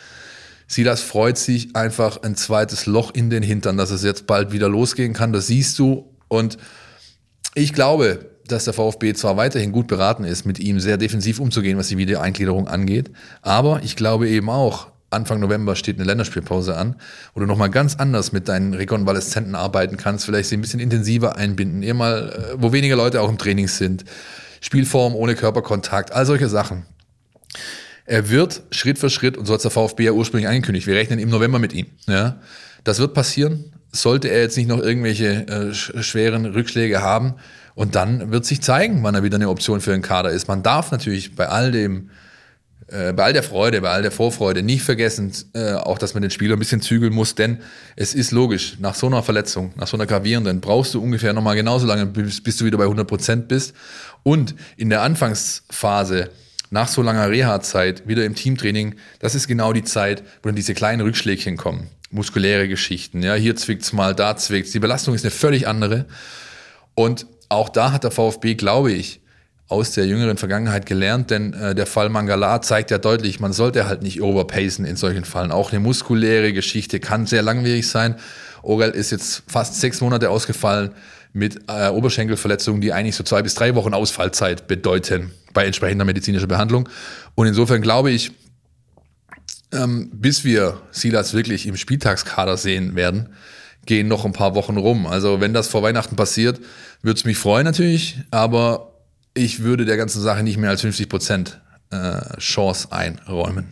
Silas freut sich einfach ein zweites Loch in den Hintern, dass es jetzt bald wieder losgehen kann, das siehst du. Und ich glaube, dass der VfB zwar weiterhin gut beraten ist, mit ihm sehr defensiv umzugehen, was die Wiedereingliederung angeht, aber ich glaube eben auch, Anfang November steht eine Länderspielpause an, wo du nochmal ganz anders mit deinen Rekonvaleszenten arbeiten kannst, vielleicht sie ein bisschen intensiver einbinden, eher mal, wo weniger Leute auch im Training sind, Spielform ohne Körperkontakt, all solche Sachen. Er wird Schritt für Schritt, und so hat der VfB ja ursprünglich angekündigt, wir rechnen im November mit ihm. Ja? Das wird passieren, sollte er jetzt nicht noch irgendwelche schweren Rückschläge haben, und dann wird sich zeigen, wann er wieder eine Option für den Kader ist. Man darf natürlich bei all der Freude, bei all der Vorfreude nicht vergessen, auch dass man den Spieler ein bisschen zügeln muss, denn es ist logisch, nach so einer Verletzung, nach so einer gravierenden, brauchst du ungefähr nochmal genauso lange, bis du wieder bei 100% bist. Und in der Anfangsphase, nach so langer Reha-Zeit, wieder im Teamtraining, das ist genau die Zeit, wo dann diese kleinen Rückschlägchen kommen, muskuläre Geschichten, ja, hier zwickt's mal, da zwickt's, die Belastung ist eine völlig andere. Und auch da hat der VfB, glaube ich, aus der jüngeren Vergangenheit gelernt, denn der Fall Mangala zeigt ja deutlich, man sollte halt nicht overpacen in solchen Fallen. Auch eine muskuläre Geschichte kann sehr langwierig sein. Orel ist jetzt fast 6 Monate ausgefallen mit Oberschenkelverletzungen, die eigentlich so 2 bis 3 Wochen Ausfallzeit bedeuten bei entsprechender medizinischer Behandlung. Und insofern glaube ich, bis wir Silas wirklich im Spieltagskader sehen werden, gehen noch ein paar Wochen rum. Also wenn das vor Weihnachten passiert, würde es mich freuen natürlich, aber ich würde der ganzen Sache nicht mehr als 50% Chance einräumen.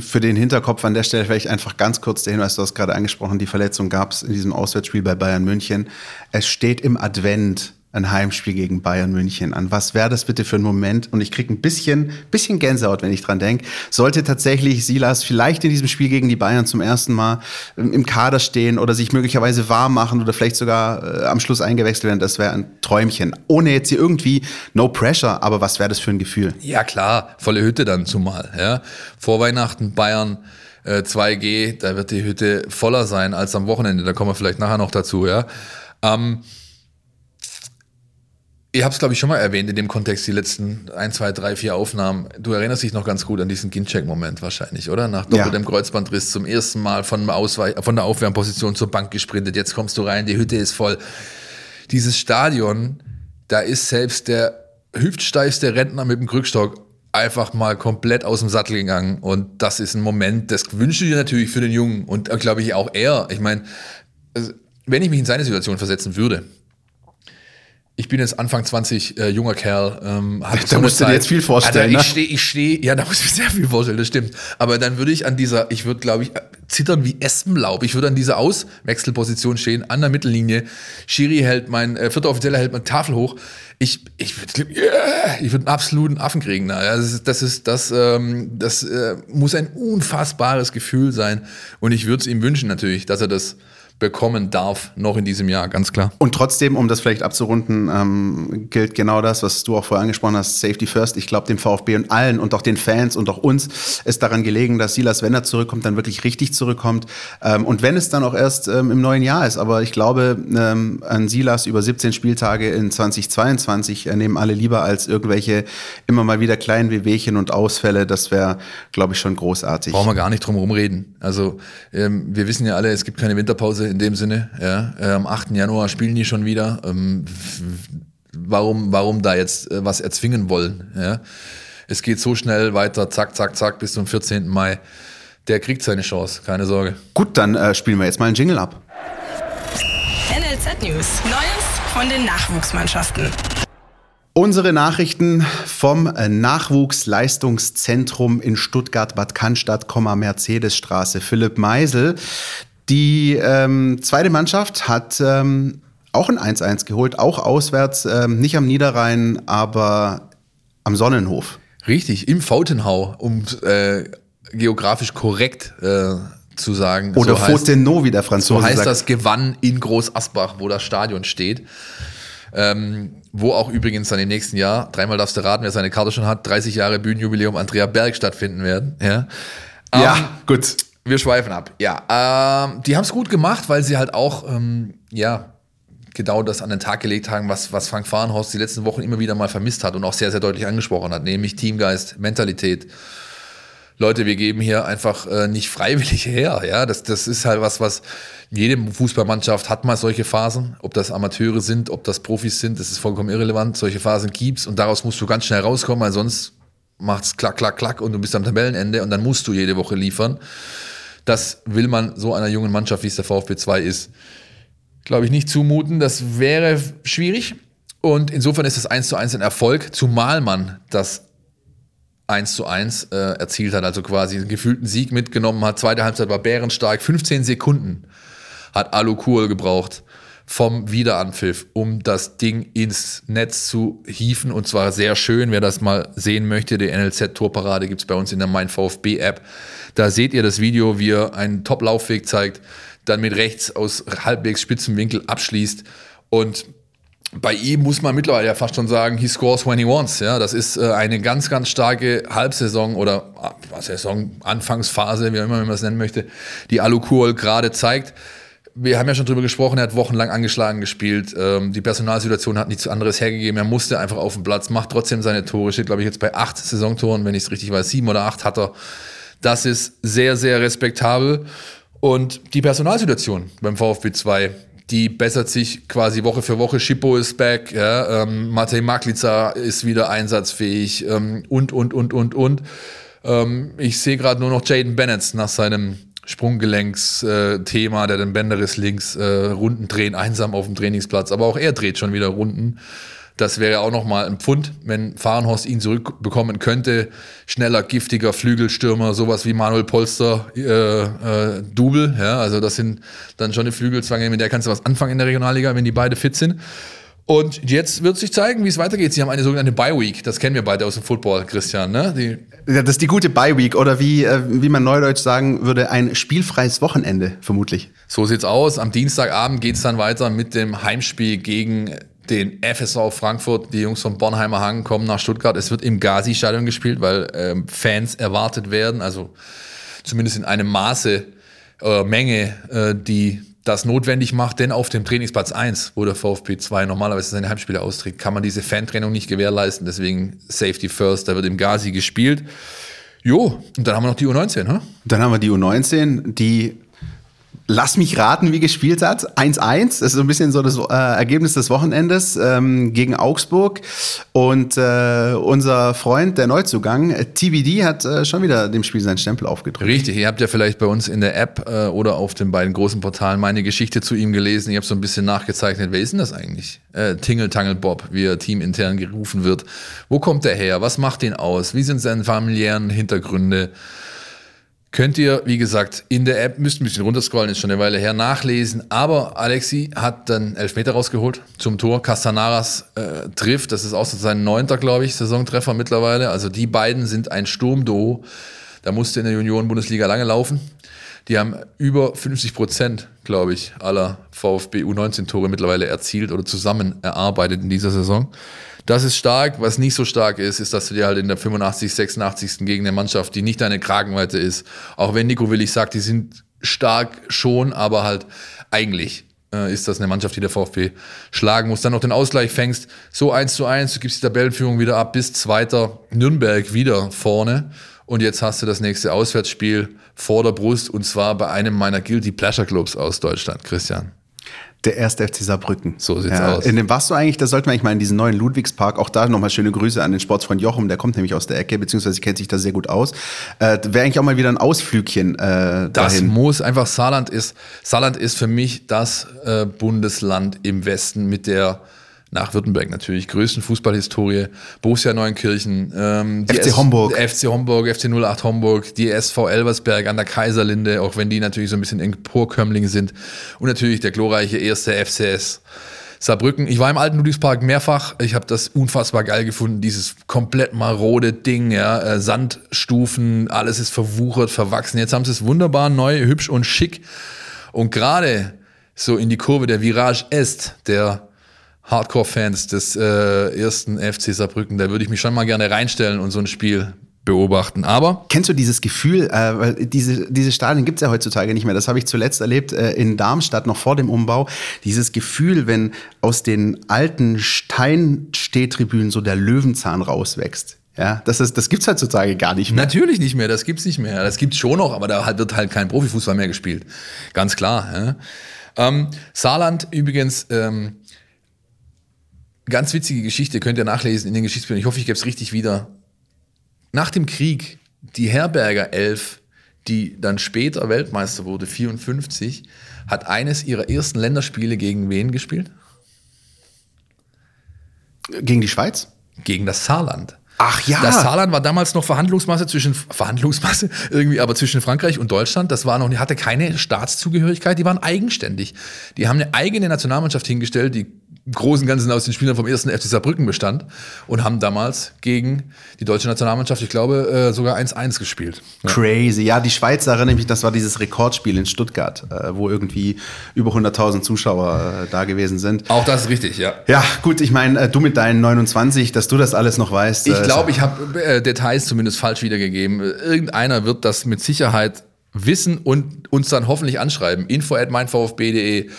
Für den Hinterkopf an der Stelle vielleicht einfach ganz kurz der Hinweis, du hast gerade angesprochen, die Verletzung gab es in diesem Auswärtsspiel bei Bayern München. Es steht im Advent ein Heimspiel gegen Bayern München an. Was wäre das bitte für ein Moment? Und ich kriege ein bisschen Gänsehaut, wenn ich dran denke. Sollte tatsächlich Silas vielleicht in diesem Spiel gegen die Bayern zum ersten Mal im Kader stehen oder sich möglicherweise warm machen oder vielleicht sogar am Schluss eingewechselt werden, das wäre ein Träumchen. Ohne jetzt hier irgendwie no pressure, aber was wäre das für ein Gefühl? Ja klar, volle Hütte dann zumal. Ja. Vor Weihnachten Bayern 2G, da wird die Hütte voller sein als am Wochenende. Da kommen wir vielleicht nachher noch dazu. Ja. Ich habe es, glaube ich, schon mal erwähnt in dem Kontext, die letzten 1, 2, 3, 4 Aufnahmen. Du erinnerst dich noch ganz gut an diesen Ginczek-Moment wahrscheinlich, oder? Nach doppeltem Kreuzbandriss zum ersten Mal von der Aufwärmposition zur Bank gesprintet. Jetzt kommst du rein, die Hütte ist voll. Dieses Stadion, da ist selbst der hüftsteifste Rentner mit dem Krückstock einfach mal komplett aus dem Sattel gegangen. Und das ist ein Moment, das wünsche ich dir natürlich für den Jungen. Und glaube ich auch er. Ich meine, wenn ich mich in seine Situation versetzen würde, ich bin jetzt Anfang 20, junger Kerl. Da musst du dir jetzt viel vorstellen. Alter, ich stehe, ja, da muss ich mir sehr viel vorstellen, das stimmt. Aber dann würde ich glaube ich, zittern wie Espenlaub. Ich würde an dieser Auswechselposition stehen, an der Mittellinie. Schiri hält vierter Offizieller hält meine Tafel hoch. Ich würde einen absoluten Affen kriegen. Das muss ein unfassbares Gefühl sein. Und ich würde es ihm wünschen natürlich, dass er das bekommen darf, noch in diesem Jahr, ganz klar. Und trotzdem, um das vielleicht abzurunden, gilt genau das, was du auch vorher angesprochen hast, Safety First. Ich glaube, dem VfB und allen und auch den Fans und auch uns ist daran gelegen, dass Silas, wenn er zurückkommt, dann wirklich richtig zurückkommt. Und wenn es dann auch erst im neuen Jahr ist. Aber ich glaube, an Silas über 17 Spieltage in 2022 nehmen alle lieber als irgendwelche immer mal wieder kleinen Wehwehchen und Ausfälle. Das wäre, glaube ich, schon großartig. Brauchen wir gar nicht drum rumreden. Also wir wissen ja alle, es gibt keine Winterpause in dem Sinne, ja. Am 8. Januar spielen die schon wieder. Warum da jetzt was erzwingen wollen? Ja? Es geht so schnell weiter, zack, zack, zack, bis zum 14. Mai. Der kriegt seine Chance, keine Sorge. Gut, dann spielen wir jetzt mal einen Jingle ab. NLZ News, Neues von den Nachwuchsmannschaften. Unsere Nachrichten vom Nachwuchsleistungszentrum in Stuttgart-Bad Cannstatt, Mercedesstraße. Philipp Meisel. Die zweite Mannschaft hat auch ein 1-1 geholt, auch auswärts, nicht am Niederrhein, aber am Sonnenhof. Richtig, im Vautenhau, um geografisch korrekt zu sagen. Oder so Fotenau, wie der Franzose sagt. So heißt das Gewann in Großasbach, wo das Stadion steht. Wo auch übrigens dann im nächsten Jahr, dreimal darfst du raten, wer seine Karte schon hat, 30 Jahre Bühnenjubiläum Andrea Berg stattfinden werden. Ja, gut. Wir schweifen ab. Ja, die haben es gut gemacht, weil sie halt auch genau das an den Tag gelegt haben, was Frank Fahrenhorst die letzten Wochen immer wieder mal vermisst hat und auch sehr, sehr deutlich angesprochen hat, nämlich Teamgeist, Mentalität. Leute, wir geben hier einfach nicht freiwillig her. Ja? Das ist halt was jede Fußballmannschaft hat mal solche Phasen. Ob das Amateure sind, ob das Profis sind, das ist vollkommen irrelevant. Solche Phasen gibt's und daraus musst du ganz schnell rauskommen, weil sonst macht's klack, klack, klack und du bist am Tabellenende und dann musst du jede Woche liefern. Das will man so einer jungen Mannschaft, wie es der VfB 2 ist, glaube ich, nicht zumuten. Das wäre schwierig. Und insofern ist das 1:1 ein Erfolg, zumal man das 1:1 erzielt hat, also quasi einen gefühlten Sieg mitgenommen hat. Zweite Halbzeit war bärenstark. 15 Sekunden hat Alukuhl gebraucht vom Wiederanpfiff, um das Ding ins Netz zu hieven. Und zwar sehr schön, wer das mal sehen möchte. Die NLZ-Torparade gibt es bei uns in der MeinVfB-App. Da seht ihr das Video, wie er einen Top-Laufweg zeigt, dann mit rechts aus halbwegs spitzem Winkel abschließt. Und bei ihm muss man mittlerweile ja fast schon sagen, he scores when he wants. Ja, das ist eine ganz, ganz starke Halbsaison oder Saison, Anfangsphase, wie auch immer man das nennen möchte, die Alukuhl gerade zeigt. Wir haben ja schon drüber gesprochen, er hat wochenlang angeschlagen gespielt. Die Personalsituation hat nichts anderes hergegeben. Er musste einfach auf den Platz, macht trotzdem seine Tore. Steht, glaube ich, jetzt bei 8 Saisontoren, wenn ich es richtig weiß. 7 oder 8 hat er. Das ist sehr, sehr respektabel. Und die Personalsituation beim VfB 2, die bessert sich quasi Woche für Woche. Schippo ist back, ja, Matej Maklica ist wieder einsatzfähig und. Ich sehe gerade nur noch Jayden Bennett nach seinem Sprunggelenksthema, der den Bänderriss links Runden drehen, einsam auf dem Trainingsplatz. Aber auch er dreht schon wieder Runden. Das wäre auch nochmal ein Pfund, wenn Fahrenhorst ihn zurückbekommen könnte. Schneller, giftiger Flügelstürmer, sowas wie Manuel Polster, Double. Ja, also das sind dann schon eine Flügelzwange, mit der kannst du was anfangen in der Regionalliga, wenn die beide fit sind. Und jetzt wird sich zeigen, wie es weitergeht. Sie haben eine sogenannte Bye-Week. Das kennen wir beide aus dem Football, Christian, ne? Das ist die gute Bye-Week oder wie man neudeutsch sagen würde, ein spielfreies Wochenende vermutlich. So sieht's aus. Am Dienstagabend geht's dann weiter mit dem Heimspiel gegen den FSV Frankfurt. Die Jungs vom Bornheimer Hang kommen nach Stuttgart. Es wird im Gazi-Stadion gespielt, weil Fans erwartet werden. Also zumindest in einem Maße oder Menge, die das notwendig macht, denn auf dem Trainingsplatz 1, wo der VfB 2 normalerweise seine Heimspiele austrägt, kann man diese Fantrennung nicht gewährleisten, deswegen Safety First, da wird im Gazi gespielt. Jo, und dann haben wir noch die U19, ne? Dann haben wir die U19, die, lass mich raten, wie gespielt hat, 1-1, das ist so ein bisschen so das Ergebnis des Wochenendes gegen Augsburg und unser Freund, der Neuzugang, TBD, hat schon wieder dem Spiel seinen Stempel aufgedrückt. Richtig, ihr habt ja vielleicht bei uns in der App oder auf den beiden großen Portalen meine Geschichte zu ihm gelesen, ich habe so ein bisschen nachgezeichnet, wer ist denn das eigentlich? Tingle-Tangle-Bob, wie er teamintern gerufen wird, wo kommt der her, was macht ihn aus, wie sind seine familiären Hintergründe? Könnt ihr, wie gesagt, in der App, müsst ein bisschen runterscrollen, ist schon eine Weile her, nachlesen. Aber Alexi hat dann Elfmeter rausgeholt zum Tor. Castanaras trifft, das ist auch so sein 9., glaube ich, Saisontreffer mittlerweile. Also die beiden sind ein Sturmduo. Da musste in der Junioren-Bundesliga lange laufen. Die haben über 50%, glaube ich, aller VfB U19-Tore mittlerweile erzielt oder zusammen erarbeitet in dieser Saison. Das ist stark. Was nicht so stark ist, ist, dass du dir halt in der 85., 86. gegen eine Mannschaft, die nicht deine Kragenweite ist, auch wenn Nico Willig sagt, die sind stark schon, aber halt eigentlich ist das eine Mannschaft, die der VfB schlagen muss. Dann noch den Ausgleich fängst, so 1:1, du gibst die Tabellenführung wieder ab, bis 2. Nürnberg wieder vorne. Und jetzt hast du das nächste Auswärtsspiel vor der Brust und zwar bei einem meiner Guilty Pleasure Clubs aus Deutschland, Christian. Der 1. FC Saarbrücken. So sieht's aus. In dem warst du eigentlich, da sollte man eigentlich mal in diesen neuen Ludwigspark, auch da nochmal schöne Grüße an den Sportsfreund Jochum, der kommt nämlich aus der Ecke, beziehungsweise kennt sich da sehr gut aus. Wäre eigentlich auch mal wieder ein Ausflügchen dahin. Das muss einfach, Saarland ist für mich das Bundesland im Westen mit der, nach Württemberg natürlich, größten Fußballhistorie, Borussia Neunkirchen, FC Homburg, FC 08 Homburg, die SV Elversberg an der Kaiserlinde, auch wenn die natürlich so ein bisschen Emporkömmling sind und natürlich der glorreiche 1. FCS Saarbrücken. Ich war im alten Ludwigspark mehrfach, ich habe das unfassbar geil gefunden, dieses komplett marode Ding, ja, Sandstufen, alles ist verwuchert, verwachsen, jetzt haben sie es wunderbar neu, hübsch und schick und gerade so in die Kurve der Virage Est, der Hardcore-Fans des 1. FC Saarbrücken, da würde ich mich schon mal gerne reinstellen und so ein Spiel beobachten, aber... Kennst du dieses Gefühl, weil diese Stadien gibt es ja heutzutage nicht mehr, das habe ich zuletzt erlebt in Darmstadt, noch vor dem Umbau, dieses Gefühl, wenn aus den alten Steinstehtribünen so der Löwenzahn rauswächst. Ja, das gibt's heutzutage gar nicht mehr. Natürlich nicht mehr, das gibt's nicht mehr. Das gibt's schon noch, aber da wird halt kein Profifußball mehr gespielt. Ganz klar. Ja. Saarland übrigens... Ganz witzige Geschichte, könnt ihr nachlesen in den Geschichtsbüchern. Ich hoffe, ich gebe es richtig wieder. Nach dem Krieg, die Herberger Elf, die dann später Weltmeister wurde, 1954, hat eines ihrer ersten Länderspiele gegen wen gespielt? Gegen die Schweiz? Gegen das Saarland. Ach ja. Das Saarland war damals noch zwischen Frankreich und Deutschland. Das war noch, hatte keine Staatszugehörigkeit, die waren eigenständig. Die haben eine eigene Nationalmannschaft hingestellt, die großen Ganzen aus den Spielern vom 1. FC Saarbrücken bestand und haben damals gegen die deutsche Nationalmannschaft, ich glaube, sogar 1-1 gespielt. Crazy. Ja, die Schweiz, erinnere mich, das war dieses Rekordspiel in Stuttgart, wo irgendwie über 100.000 Zuschauer da gewesen sind. Auch das ist richtig, ja. Ja, gut, ich meine, du mit deinen 29, dass du das alles noch weißt. Ich glaube, ich habe Details zumindest falsch wiedergegeben. Irgendeiner wird das mit Sicherheit wissen und uns dann hoffentlich anschreiben. info@meinvfb.de,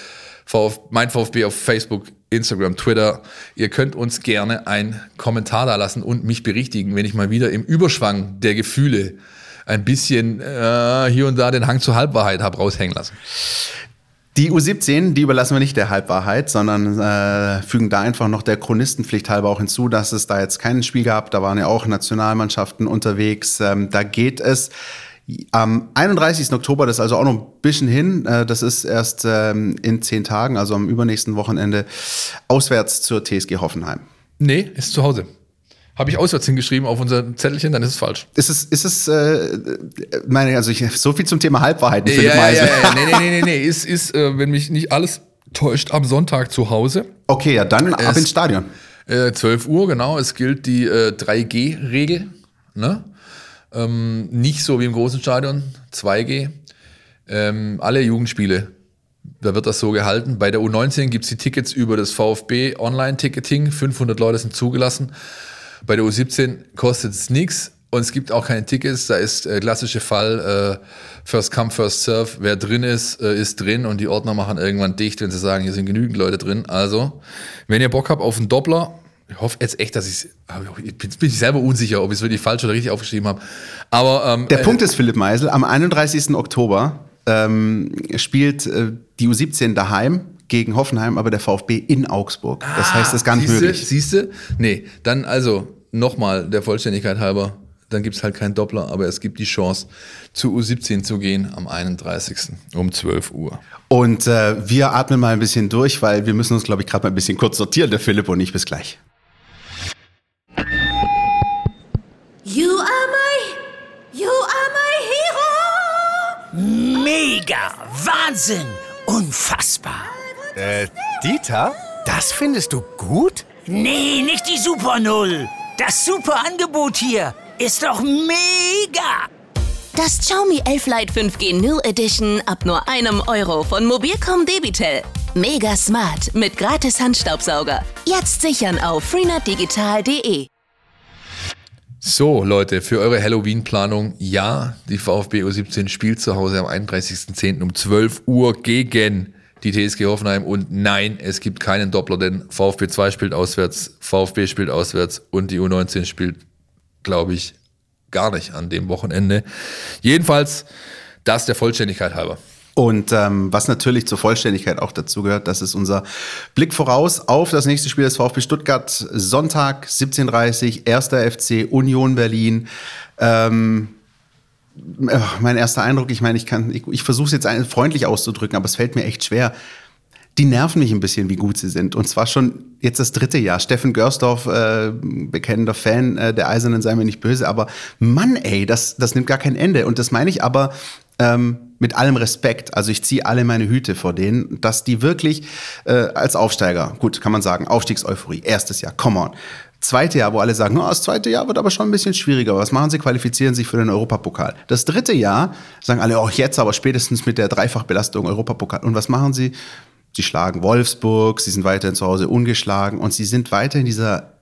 MeinVfB auf Facebook, Instagram, Twitter. Ihr könnt uns gerne einen Kommentar da lassen und mich berichtigen, wenn ich mal wieder im Überschwang der Gefühle ein bisschen hier und da den Hang zur Halbwahrheit habe raushängen lassen. Die U17, die überlassen wir nicht der Halbwahrheit, sondern fügen da einfach noch der Chronistenpflicht halber auch hinzu, dass es da jetzt kein Spiel gab. Da waren ja auch Nationalmannschaften unterwegs. Da geht es am 31. Oktober, das ist also auch noch ein bisschen hin, das ist erst in 10 Tagen, also am übernächsten Wochenende, auswärts zur TSG Hoffenheim. Nee, ist zu Hause. Habe ich auswärts hingeschrieben auf unser Zettelchen, dann ist es falsch. So viel zum Thema Halbwahrheiten. Nee, wenn mich nicht alles täuscht, am Sonntag zu Hause. Okay, ja, dann ab ins Stadion. 12 Uhr, genau. Es gilt die 3G-Regel. Ne? Nicht so wie im großen Stadion, 2G. Alle Jugendspiele, da wird das so gehalten. Bei der U19 gibt es die Tickets über das VfB Online-Ticketing. 500 Leute sind zugelassen. Bei der U17 kostet es nichts. Und es gibt auch keine Tickets, da ist der klassische Fall First Come, First Serve. Wer drin ist, ist drin und die Ordner machen irgendwann dicht, wenn sie sagen, hier sind genügend Leute drin. Also, wenn ihr Bock habt auf einen Doppler, ich hoffe jetzt echt, dass ich bin selber unsicher, ob ich es wirklich falsch oder richtig aufgeschrieben habe. Aber der Punkt ist, Philipp Meisel, am 31. Oktober spielt die U17 daheim gegen Hoffenheim, aber der VfB in Augsburg. Das heißt, das ist gar nicht möglich. Siehste? Nee, dann also nochmal der Vollständigkeit halber. Dann gibt es halt keinen Doppler, aber es gibt die Chance, zu U17 zu gehen am 31. um 12 Uhr. Und wir atmen mal ein bisschen durch, weil wir müssen uns, glaube ich, gerade mal ein bisschen kurz sortieren, der Philipp und ich. Bis gleich. You are my hero! Mega! Wahnsinn! Unfassbar! Dieter? Das findest du gut? Nee, nicht die Super Null. Das super Angebot hier. Ist doch mega! Das Xiaomi 11 Lite 5G New Edition ab nur €1 von Mobilcom Debitel. Mega smart mit gratis Handstaubsauger. Jetzt sichern auf freenetdigital.de. So Leute, für eure Halloween-Planung, ja, die VfB U17 spielt zu Hause am 31.10. um 12 Uhr gegen die TSG Hoffenheim und nein, es gibt keinen Doppler, denn VfB 2 spielt auswärts, VfB spielt auswärts und die U19 spielt, glaube ich, gar nicht an dem Wochenende. Jedenfalls das der Vollständigkeit halber. Und was natürlich zur Vollständigkeit auch dazu gehört, das ist unser Blick voraus auf das nächste Spiel des VfB Stuttgart. Sonntag, 17:30 Uhr, 1. FC Union Berlin. Mein erster Eindruck, ich versuche es jetzt freundlich auszudrücken, aber es fällt mir echt schwer. Die nerven mich ein bisschen, wie gut sie sind. Und zwar schon jetzt das dritte Jahr. Steffen Görsdorf, bekennender Fan der Eisernen, sei mir nicht böse. Aber Mann, ey, das nimmt gar kein Ende. Und das meine ich aber mit allem Respekt. Also ich ziehe alle meine Hüte vor denen, dass die wirklich als Aufsteiger, gut, kann man sagen, Aufstiegseuphorie, erstes Jahr, come on. Zweite Jahr, wo alle sagen, das zweite Jahr wird aber schon ein bisschen schwieriger. Was machen sie? Qualifizieren sich für den Europapokal. Das dritte Jahr sagen alle, jetzt aber spätestens mit der Dreifachbelastung Europapokal. Und was machen sie? Sie schlagen Wolfsburg, sie sind weiterhin zu Hause ungeschlagen und sie sind weiterhin dieser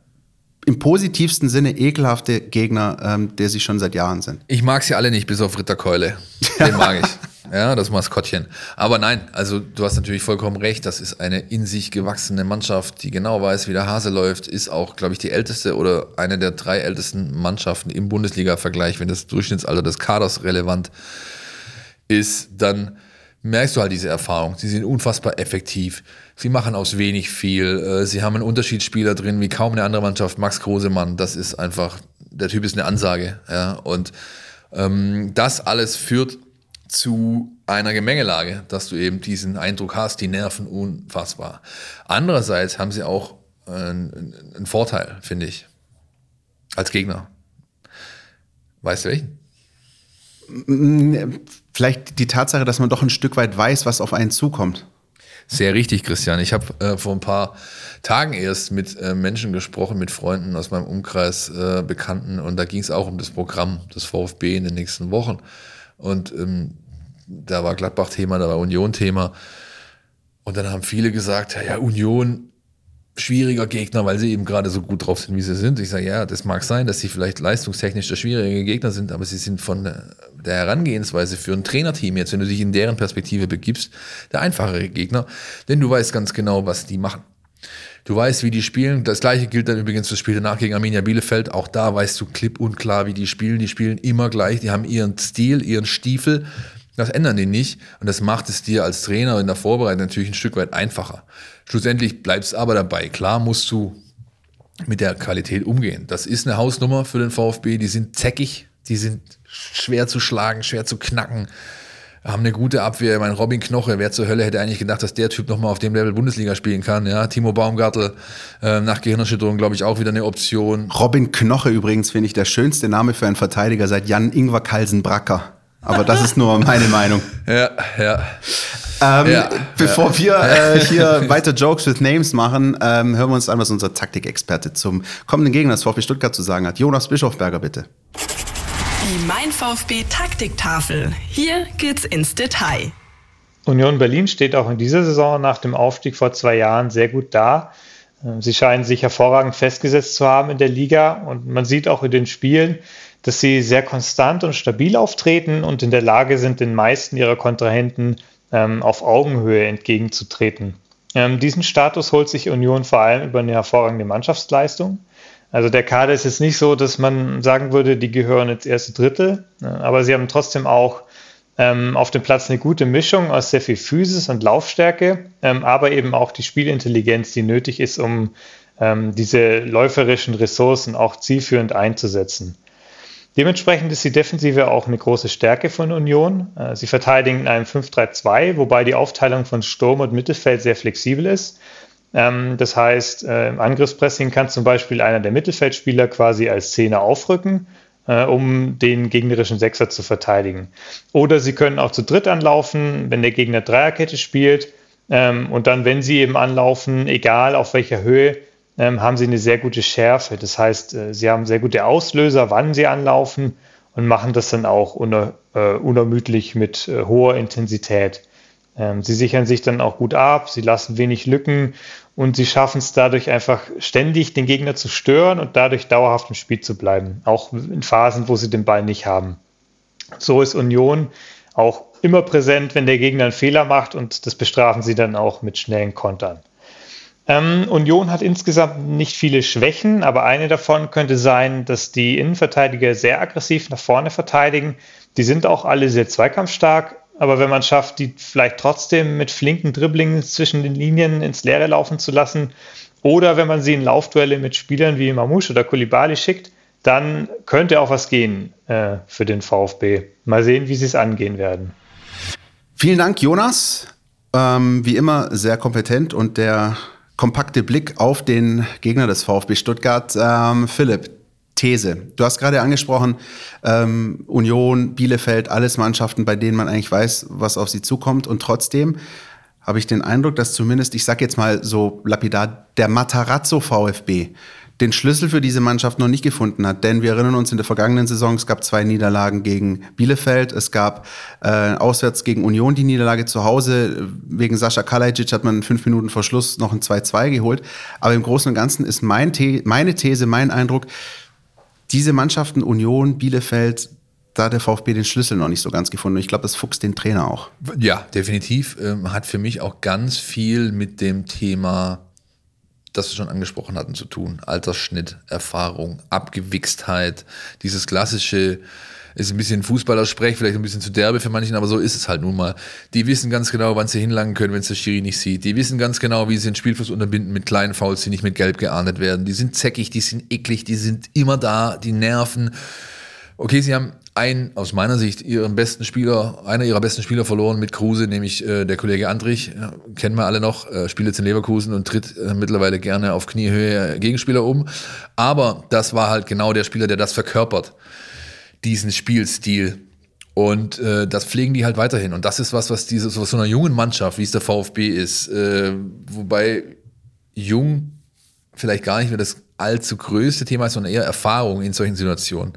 im positivsten Sinne ekelhafte Gegner, der sie schon seit Jahren sind. Ich mag sie alle nicht, bis auf Ritter Keule. Den mag ich. Ja, das Maskottchen. Aber nein, also du hast natürlich vollkommen recht, das ist eine in sich gewachsene Mannschaft, die genau weiß, wie der Hase läuft, ist auch, glaube ich, die älteste oder eine der 3 ältesten Mannschaften im Bundesliga-Vergleich. Wenn das Durchschnittsalter des Kaders relevant ist, dann merkst du halt diese Erfahrung. Sie sind unfassbar effektiv. Sie machen aus wenig viel. Sie haben einen Unterschiedsspieler drin, wie kaum eine andere Mannschaft. Max Grosemann, das ist einfach, der Typ ist eine Ansage. Ja? Und das alles führt zu einer Gemengelage, dass du eben diesen Eindruck hast, die nerven unfassbar. Andererseits haben sie auch einen Vorteil, finde ich, als Gegner. Weißt du welchen? Vielleicht die Tatsache, dass man doch ein Stück weit weiß, was auf einen zukommt. Sehr richtig, Christian. Ich habe vor ein paar Tagen erst mit Menschen gesprochen, mit Freunden aus meinem Umkreis, Bekannten. Und da ging es auch um das Programm des VfB in den nächsten Wochen. Und da war Gladbach Thema, da war Union Thema. Und dann haben viele gesagt, ja, Union, schwieriger Gegner, weil sie eben gerade so gut drauf sind, wie sie sind. Ich sage, ja, das mag sein, dass sie vielleicht leistungstechnisch der schwierige Gegner sind, aber sie sind von der Herangehensweise für ein Trainerteam jetzt, wenn du dich in deren Perspektive begibst, der einfachere Gegner, denn du weißt ganz genau, was die machen. Du weißt, wie die spielen. Das Gleiche gilt dann übrigens fürs Spiel danach gegen Arminia Bielefeld. Auch da weißt du klipp und klar, wie die spielen. Die spielen immer gleich. Die haben ihren Stil, ihren Stiefel. Das ändern die nicht und das macht es dir als Trainer in der Vorbereitung natürlich ein Stück weit einfacher. Schlussendlich bleibst aber dabei. Klar musst du mit der Qualität umgehen. Das ist eine Hausnummer für den VfB. Die sind zäckig, die sind schwer zu schlagen, schwer zu knacken, haben eine gute Abwehr. Mein Robin Knoche, wer zur Hölle hätte eigentlich gedacht, dass der Typ nochmal auf dem Level Bundesliga spielen kann. Ja, Timo Baumgartl nach Gehirnerschütterung, glaube ich, auch wieder eine Option. Robin Knoche übrigens finde ich der schönste Name für einen Verteidiger seit Jan-Ingwer Carlsen Bracker. Aber das ist nur meine Meinung. Bevor wir hier weiter Jokes with Names machen, hören wir uns an, was unser Taktikexperte zum kommenden Gegner des VfB Stuttgart zu sagen hat. Jonas Bischofberger, bitte. Die MeinVfB-Taktiktafel. Hier geht's ins Detail. Union Berlin steht auch in dieser Saison nach dem Aufstieg vor 2 Jahren sehr gut da. Sie scheinen sich hervorragend festgesetzt zu haben in der Liga und man sieht auch in den Spielen, dass sie sehr konstant und stabil auftreten und in der Lage sind, den meisten ihrer Kontrahenten auf Augenhöhe entgegenzutreten. Diesen Status holt sich Union vor allem über eine hervorragende Mannschaftsleistung. Also der Kader ist jetzt nicht so, dass man sagen würde, die gehören ins erste Drittel, aber sie haben trotzdem auch auf dem Platz eine gute Mischung aus sehr viel Physis und Laufstärke, aber eben auch die Spielintelligenz, die nötig ist, um diese läuferischen Ressourcen auch zielführend einzusetzen. Dementsprechend ist die Defensive auch eine große Stärke von Union. Sie verteidigen in einem 5-3-2, wobei die Aufteilung von Sturm und Mittelfeld sehr flexibel ist. Das heißt, im Angriffspressing kann zum Beispiel einer der Mittelfeldspieler quasi als Zehner aufrücken, um den gegnerischen Sechser zu verteidigen. Oder sie können auch zu dritt anlaufen, wenn der Gegner Dreierkette spielt. Und dann, wenn sie eben anlaufen, egal auf welcher Höhe, haben sie eine sehr gute Schärfe. Das heißt, sie haben sehr gute Auslöser, wann sie anlaufen und machen das dann auch unermüdlich mit hoher Intensität. Sie sichern sich dann auch gut ab, sie lassen wenig Lücken und sie schaffen es dadurch einfach ständig, den Gegner zu stören und dadurch dauerhaft im Spiel zu bleiben, auch in Phasen, wo sie den Ball nicht haben. So ist Union auch immer präsent, wenn der Gegner einen Fehler macht und das bestrafen sie dann auch mit schnellen Kontern. Union hat insgesamt nicht viele Schwächen, aber eine davon könnte sein, dass die Innenverteidiger sehr aggressiv nach vorne verteidigen. Die sind auch alle sehr zweikampfstark. Aber wenn man es schafft, die vielleicht trotzdem mit flinken Dribblingen zwischen den Linien ins Leere laufen zu lassen oder wenn man sie in Laufduelle mit Spielern wie Mamouche oder Coulibaly schickt, dann könnte auch was gehen für den VfB. Mal sehen, wie sie es angehen werden. Vielen Dank, Jonas. Wie immer sehr kompetent und der kompakte Blick auf den Gegner des VfB Stuttgart. Philipp, These. Du hast gerade angesprochen, Union, Bielefeld, alles Mannschaften, bei denen man eigentlich weiß, was auf sie zukommt. Und trotzdem habe ich den Eindruck, dass zumindest, ich sage jetzt mal so lapidar, der Matarazzo VfB den Schlüssel für diese Mannschaft noch nicht gefunden hat. Denn wir erinnern uns, in der vergangenen Saison, es gab 2 Niederlagen gegen Bielefeld. Es gab auswärts gegen Union die Niederlage zu Hause. Wegen Sascha Kalajic hat man 5 Minuten vor Schluss noch ein 2-2 geholt. Aber im Großen und Ganzen ist meine These, mein Eindruck, diese Mannschaften, Union, Bielefeld, da hat der VfB den Schlüssel noch nicht so ganz gefunden. Ich glaube, das fuchst den Trainer auch. Ja, definitiv. Hat für mich auch ganz viel mit dem Thema, das wir schon angesprochen hatten, zu tun. Altersschnitt, Erfahrung, Abgewichstheit, dieses klassische, ist ein bisschen Fußballersprech, vielleicht ein bisschen zu derbe für manchen, aber so ist es halt nun mal. Die wissen ganz genau, wann sie hinlangen können, wenn es der Schiri nicht sieht. Die wissen ganz genau, wie sie den Spielfluss unterbinden mit kleinen Fouls, die nicht mit Gelb geahndet werden. Die sind zäckig, die sind eklig, die sind immer da, die nerven. Okay, sie haben aus meiner Sicht, einer ihrer besten Spieler verloren mit Kruse, nämlich der Kollege Andrich, kennen wir alle noch, spielt jetzt in Leverkusen und tritt mittlerweile gerne auf Kniehöhe Gegenspieler um. Aber das war halt genau der Spieler, der das verkörpert, diesen Spielstil. Und das pflegen die halt weiterhin. Und das ist was so einer jungen Mannschaft, wie es der VfB ist, wobei jung vielleicht gar nicht mehr das allzu größte Thema ist, sondern eher Erfahrung in solchen Situationen.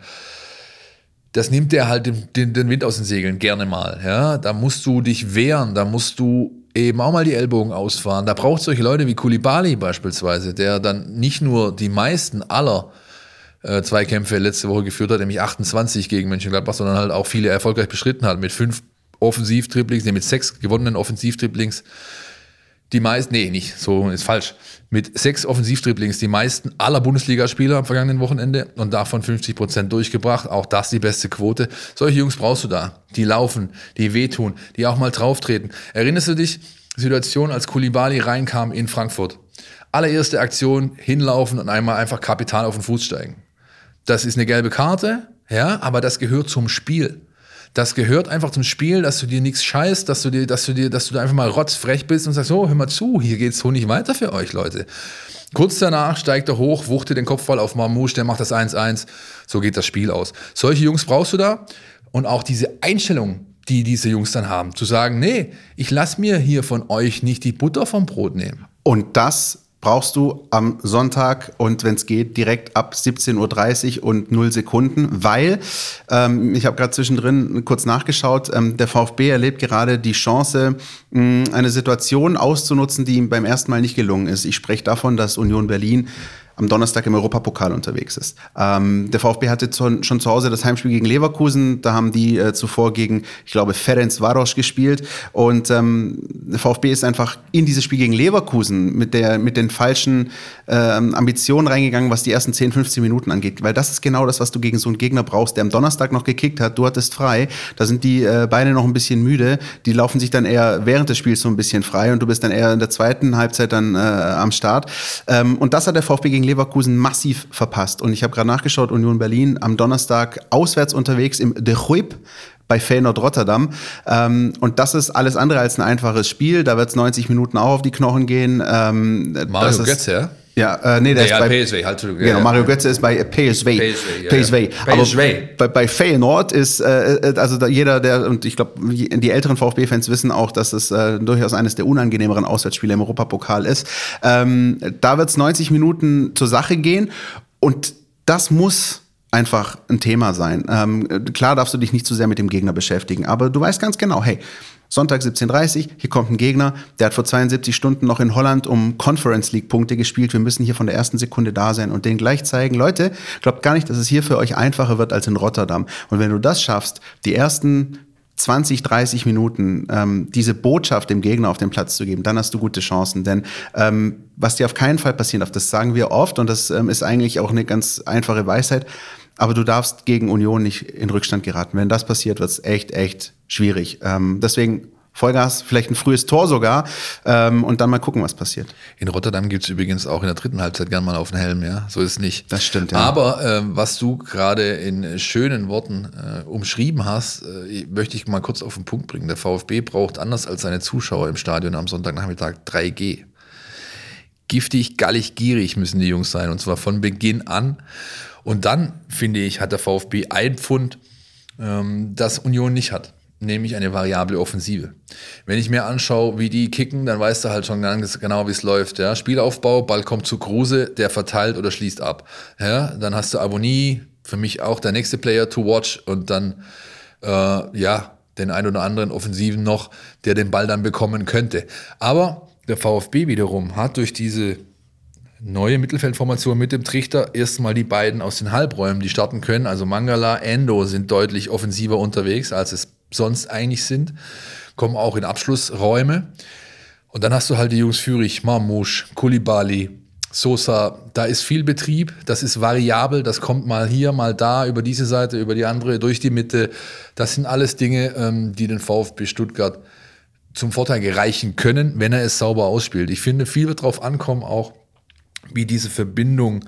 Das nimmt der halt den Wind aus den Segeln gerne mal. Ja? Da musst du dich wehren, da musst du eben auch mal die Ellbogen ausfahren. Da braucht es solche Leute wie Coulibaly beispielsweise, der dann nicht nur die meisten aller 2 Kämpfe letzte Woche geführt hat, nämlich 28 gegen Mönchengladbach, sondern halt auch viele erfolgreich beschritten hat mit 5 Offensivdribblings, mit 6 gewonnenen Offensivdribblings, mit 6 Offensivdribblings die meisten aller Bundesligaspieler am vergangenen Wochenende und davon 50% durchgebracht, auch das die beste Quote. Solche Jungs brauchst du da, die laufen, die wehtun, die auch mal drauftreten. Erinnerst du dich, Situation, als Coulibaly reinkam in Frankfurt? Allererste Aktion, hinlaufen und einmal einfach kapital auf den Fuß steigen. Das ist eine gelbe Karte, ja, aber das gehört zum Spiel. Das gehört einfach zum Spiel, dass du dir nichts scheißt, dass du da einfach mal rotzfrech bist und sagst, oh, hör mal zu, hier geht's so nicht weiter für euch, Leute. Kurz danach steigt er hoch, wuchtet den Kopfball auf Mamouche, der macht das 1-1, so geht das Spiel aus. Solche Jungs brauchst du da Und auch diese Einstellung, die diese Jungs dann haben, zu sagen, nee, ich lasse mir hier von euch nicht die Butter vom Brot nehmen. Und das brauchst du am Sonntag und wenn es geht, direkt ab 17.30 Uhr und 0 Sekunden, weil, ich habe gerade zwischendrin kurz nachgeschaut, der VfB erlebt gerade die Chance, eine Situation auszunutzen, die ihm beim ersten Mal nicht gelungen ist. Ich spreche davon, dass Union Berlin am Donnerstag im Europapokal unterwegs ist. Der VfB hatte schon zu Hause das Heimspiel gegen Leverkusen. Da haben die zuvor gegen, ich glaube, Ferencváros gespielt. Und der VfB ist einfach in dieses Spiel gegen Leverkusen mit den falschen Ambitionen reingegangen, was die ersten 10, 15 Minuten angeht. Weil das ist genau das, was du gegen so einen Gegner brauchst, der am Donnerstag noch gekickt hat. Du hattest frei. Da sind die Beine noch ein bisschen müde. Die laufen sich dann eher während des Spiels so ein bisschen frei. Und du bist dann eher in der zweiten Halbzeit dann am Start. Und das hat der VfB gegen Leverkusen massiv verpasst. Und ich habe gerade nachgeschaut, Union Berlin am Donnerstag auswärts unterwegs im De Huip bei Feyenoord Rotterdam. Und das ist alles andere als ein einfaches Spiel. Da wird es 90 Minuten auch auf die Knochen gehen. Mario Götze, ja? Ja, nee, der ist bei PSV. Halt, genau, ja. Mario Götze ist bei PSV. PSV. Aber bei Feyenoord ist, also jeder, der, und ich glaube, die älteren VfB-Fans wissen auch, dass es durchaus eines der unangenehmeren Auswärtsspiele im Europapokal ist. Da wird es 90 Minuten zur Sache gehen und das muss einfach ein Thema sein. Klar darfst du dich nicht zu sehr mit dem Gegner beschäftigen, aber du weißt ganz genau, hey, Sonntag 17.30 Uhr, hier kommt ein Gegner, der hat vor 72 Stunden noch in Holland um Conference League Punkte gespielt. Wir müssen hier von der ersten Sekunde da sein und denen gleich zeigen, Leute, glaubt gar nicht, dass es hier für euch einfacher wird als in Rotterdam. Und wenn du das schaffst, die ersten 20, 30 Minuten diese Botschaft dem Gegner auf den Platz zu geben, dann hast du gute Chancen. Denn was dir auf keinen Fall passieren darf, das sagen wir oft und das ist eigentlich auch eine ganz einfache Weisheit, aber du darfst gegen Union nicht in Rückstand geraten. Wenn das passiert, wird es echt schwierig. Deswegen Vollgas, vielleicht ein frühes Tor sogar und dann mal gucken, was passiert. In Rotterdam gibt es übrigens auch in der dritten Halbzeit gern mal auf den Helm, ja, so ist es nicht. Das stimmt, ja. Aber was du gerade in schönen Worten umschrieben hast, möchte ich mal kurz auf den Punkt bringen. Der VfB braucht anders als seine Zuschauer im Stadion am Sonntagnachmittag 3G. Giftig, gallig, gierig müssen die Jungs sein und zwar von Beginn an. Und dann, finde ich, hat der VfB ein Pfund, das Union nicht hat, nämlich eine variable Offensive. Wenn ich mir anschaue, wie die kicken, dann weißt du halt schon ganz genau, wie es läuft. Ja? Spielaufbau, Ball kommt zu Kruse, der verteilt oder schließt ab. Ja? Dann hast du Abonnie, für mich auch der nächste Player to watch und dann den ein oder anderen Offensiven noch, der den Ball dann bekommen könnte. Aber der VfB wiederum hat durch diese neue Mittelfeldformation mit dem Trichter erstmal die beiden aus den Halbräumen, die starten können. Also Mangala, Endo sind deutlich offensiver unterwegs, als es sonst eigentlich sind. Kommen auch in Abschlussräume. Und dann hast du halt die Jungs Führig, Marmoush, Coulibaly, Sosa. Da ist viel Betrieb, das ist variabel, das kommt mal hier, mal da, über diese Seite, über die andere, durch die Mitte. Das sind alles Dinge, die den VfB Stuttgart zum Vorteil gereichen können, wenn er es sauber ausspielt. Ich finde, viel wird drauf ankommen, auch wie diese Verbindung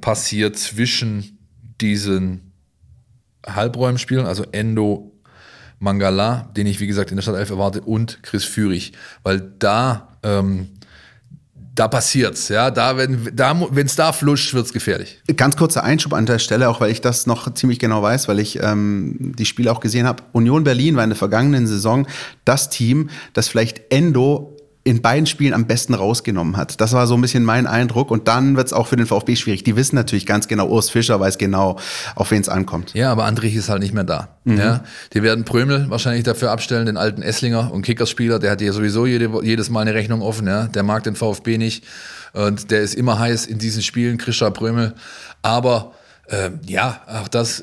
passiert zwischen diesen Halbräumspielern, also Endo, Mangala, den ich wie gesagt in der Startelf erwarte, und Chris Führig, weil da passiert's, ja, wenn's da flutscht, wird's gefährlich. Ganz kurzer Einschub an der Stelle, auch weil ich das noch ziemlich genau weiß, weil ich die Spiele auch gesehen habe. Union Berlin war in der vergangenen Saison das Team, das vielleicht Endo in beiden Spielen am besten rausgenommen hat. Das war so ein bisschen mein Eindruck. Und dann wird es auch für den VfB schwierig. Die wissen natürlich ganz genau, Urs Fischer weiß genau, auf wen es ankommt. Ja, aber Andrich ist halt nicht mehr da. Mhm. Ja, die werden Prömel wahrscheinlich dafür abstellen, den alten Esslinger und Kickerspieler. Der hat ja sowieso jedes Mal eine Rechnung offen. Ja? Der mag den VfB nicht. Und der ist immer heiß in diesen Spielen, Christian Prömel. Aber auch das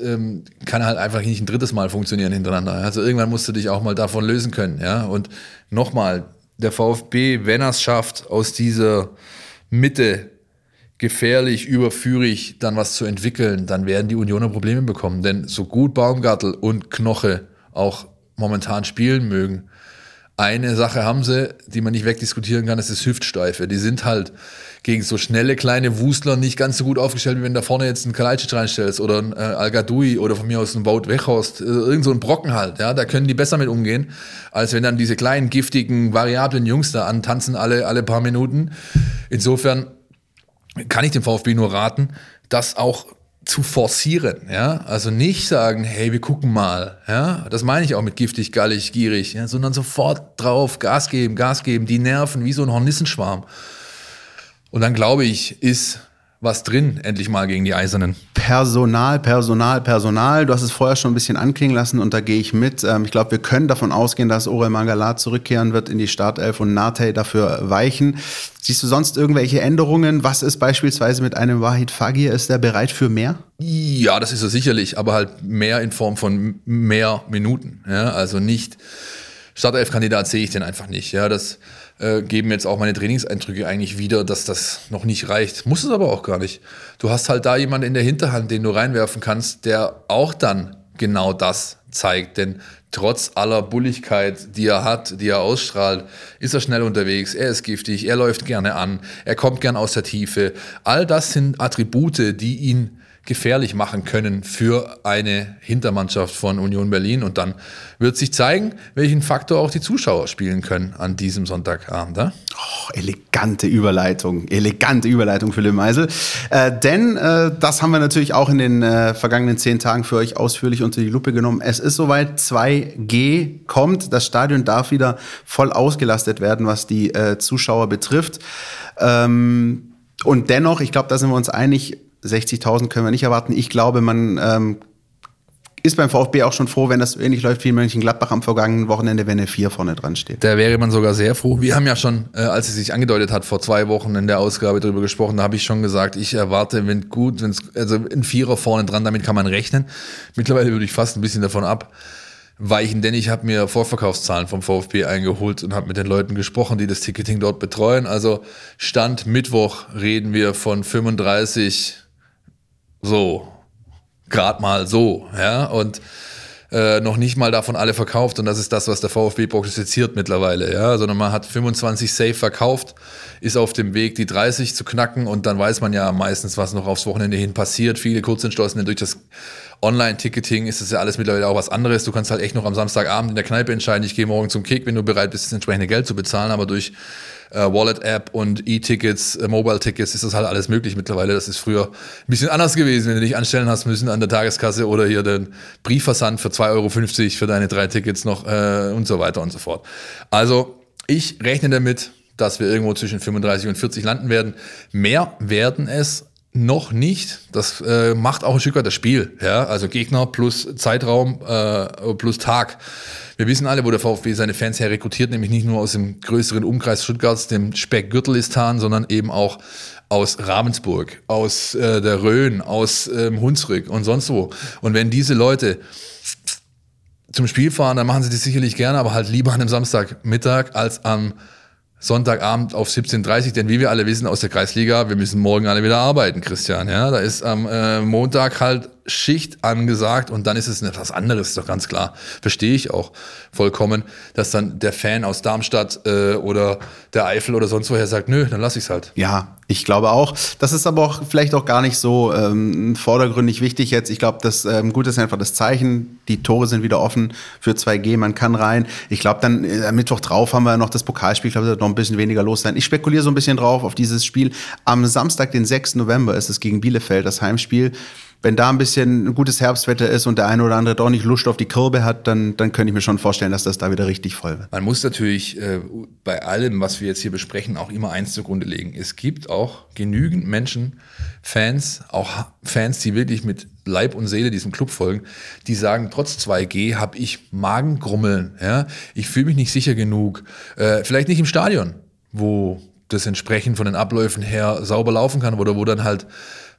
kann halt einfach nicht ein drittes Mal funktionieren hintereinander. Also irgendwann musst du dich auch mal davon lösen können. Ja? Und nochmal, der VfB, wenn er es schafft, aus dieser Mitte gefährlich, überführig dann was zu entwickeln, dann werden die Unioner Probleme bekommen. Denn so gut Baumgartl und Knoche auch momentan spielen mögen, eine Sache haben sie, die man nicht wegdiskutieren kann, das ist Hüftsteife. Die sind halt gegen so schnelle, kleine Wusler nicht ganz so gut aufgestellt, wie wenn du da vorne jetzt einen Kalajdzic reinstellst oder einen Al-Gadoui oder von mir aus einen Wout Weghorst, irgend so einen Brocken halt. Ja, da können die besser mit umgehen, als wenn dann diese kleinen, giftigen, variablen Jungs da antanzen alle paar Minuten. Insofern kann ich dem VfB nur raten, dass auch zu forcieren, ja, also nicht sagen, hey, wir gucken mal, ja, das meine ich auch mit giftig, gallig, gierig, ja, sondern sofort drauf, Gas geben, die Nerven wie so ein Hornissenschwarm. Und dann glaube ich, ist was drin, endlich mal gegen die Eisernen. Personal. Du hast es vorher schon ein bisschen anklingen lassen und da gehe ich mit. Ich glaube, wir können davon ausgehen, dass Orel Mangala zurückkehren wird in die Startelf und Nartey dafür weichen. Siehst du sonst irgendwelche Änderungen? Was ist beispielsweise mit einem Wahid Fagir? Ist der bereit für mehr? Ja, das ist er sicherlich, aber halt mehr in Form von mehr Minuten. Ja, also nicht Startelf-Kandidat sehe ich den einfach nicht. Ja, das geben jetzt auch meine Trainingseindrücke eigentlich wieder, dass das noch nicht reicht. Muss es aber auch gar nicht. Du hast halt da jemanden in der Hinterhand, den du reinwerfen kannst, der auch dann genau das zeigt. Denn trotz aller Bulligkeit, die er hat, die er ausstrahlt, ist er schnell unterwegs, er ist giftig, er läuft gerne an, er kommt gern aus der Tiefe. All das sind Attribute, die ihn gefährlich machen können für eine Hintermannschaft von Union Berlin. Und dann wird sich zeigen, welchen Faktor auch die Zuschauer spielen können an diesem Sonntagabend. Ja? Oh, elegante Überleitung, Philipp Meisel. Denn das haben wir natürlich auch in den vergangenen 10 Tagen für euch ausführlich unter die Lupe genommen. Es ist soweit, 2G kommt. Das Stadion darf wieder voll ausgelastet werden, was die Zuschauer betrifft. Und dennoch, ich glaube, da sind wir uns einig, 60.000 können wir nicht erwarten. Ich glaube, man ist beim VfB auch schon froh, wenn das ähnlich läuft wie in Mönchengladbach am vergangenen Wochenende, wenn eine 4 vorne dran steht. Da wäre man sogar sehr froh. Wir haben ja schon, als es sich angedeutet hat, vor 2 Wochen in der Ausgabe darüber gesprochen, da habe ich schon gesagt, ich erwarte, wenn ein 4er vorne dran, damit kann man rechnen. Mittlerweile würde ich fast ein bisschen davon abweichen, denn ich habe mir Vorverkaufszahlen vom VfB eingeholt und habe mit den Leuten gesprochen, die das Ticketing dort betreuen. Also Stand Mittwoch reden wir von 35... So, gerade mal so, ja, und noch nicht mal davon alle verkauft, und das ist das, was der VfB prognostiziert mittlerweile, ja, sondern man hat 25 safe verkauft, ist auf dem Weg, die 30 zu knacken, und dann weiß man ja meistens, was noch aufs Wochenende hin passiert. Viele Kurzentschlossene durch das Online-Ticketing ist das ja alles mittlerweile auch was anderes. Du kannst halt echt noch am Samstagabend in der Kneipe entscheiden, ich gehe morgen zum Kick, wenn du bereit bist, das entsprechende Geld zu bezahlen, aber durch Wallet-App und E-Tickets, Mobile-Tickets ist das halt alles möglich mittlerweile. Das ist früher ein bisschen anders gewesen, wenn du dich anstellen hast müssen an der Tageskasse oder hier den Briefversand für 2,50 € für deine 3 Tickets noch und so weiter und so fort. Also ich rechne damit, dass wir irgendwo zwischen 35 und 40 landen werden. Mehr werden es noch nicht. Das macht auch ein Stück weit das Spiel. Ja? Also Gegner plus Zeitraum plus Tag. Wir wissen alle, wo der VfB seine Fans her rekrutiert, nämlich nicht nur aus dem größeren Umkreis Stuttgarts, dem Speckgürtel Istan, sondern eben auch aus Ravensburg, aus der Rhön, aus Hunsrück und sonst wo. Und wenn diese Leute zum Spiel fahren, dann machen sie das sicherlich gerne, aber halt lieber an einem Samstagmittag als am Sonntagabend auf 17.30 Uhr, denn wie wir alle wissen aus der Kreisliga, wir müssen morgen alle wieder arbeiten, Christian. Ja, da ist am Montag halt Schicht angesagt, und dann ist es etwas anderes, ist doch ganz klar. Verstehe ich auch vollkommen, dass dann der Fan aus Darmstadt oder der Eifel oder sonst woher sagt, nö, dann lass ich's halt. Ja, ich glaube auch. Das ist aber auch vielleicht auch gar nicht so vordergründig wichtig jetzt. Ich glaube, das Gute ist einfach das Zeichen. Die Tore sind wieder offen für 2G, man kann rein. Ich glaube, dann am Mittwoch drauf haben wir noch das Pokalspiel. Ich glaube, da wird noch ein bisschen weniger los sein. Ich spekuliere so ein bisschen drauf auf dieses Spiel. Am Samstag, den 6. November, ist es gegen Bielefeld, das Heimspiel. Wenn da ein bisschen ein gutes Herbstwetter ist und der eine oder andere doch nicht Lust auf die Kirbe hat, dann könnte ich mir schon vorstellen, dass das da wieder richtig voll wird. Man muss natürlich bei allem, was wir jetzt hier besprechen, auch immer eins zugrunde legen. Es gibt auch genügend Menschen, Fans, auch Fans, die wirklich mit Leib und Seele diesem Club folgen, die sagen, trotz 2G habe ich Magengrummeln. Ja? Ich fühle mich nicht sicher genug. Vielleicht nicht im Stadion, wo das entsprechend von den Abläufen her sauber laufen kann oder wo dann halt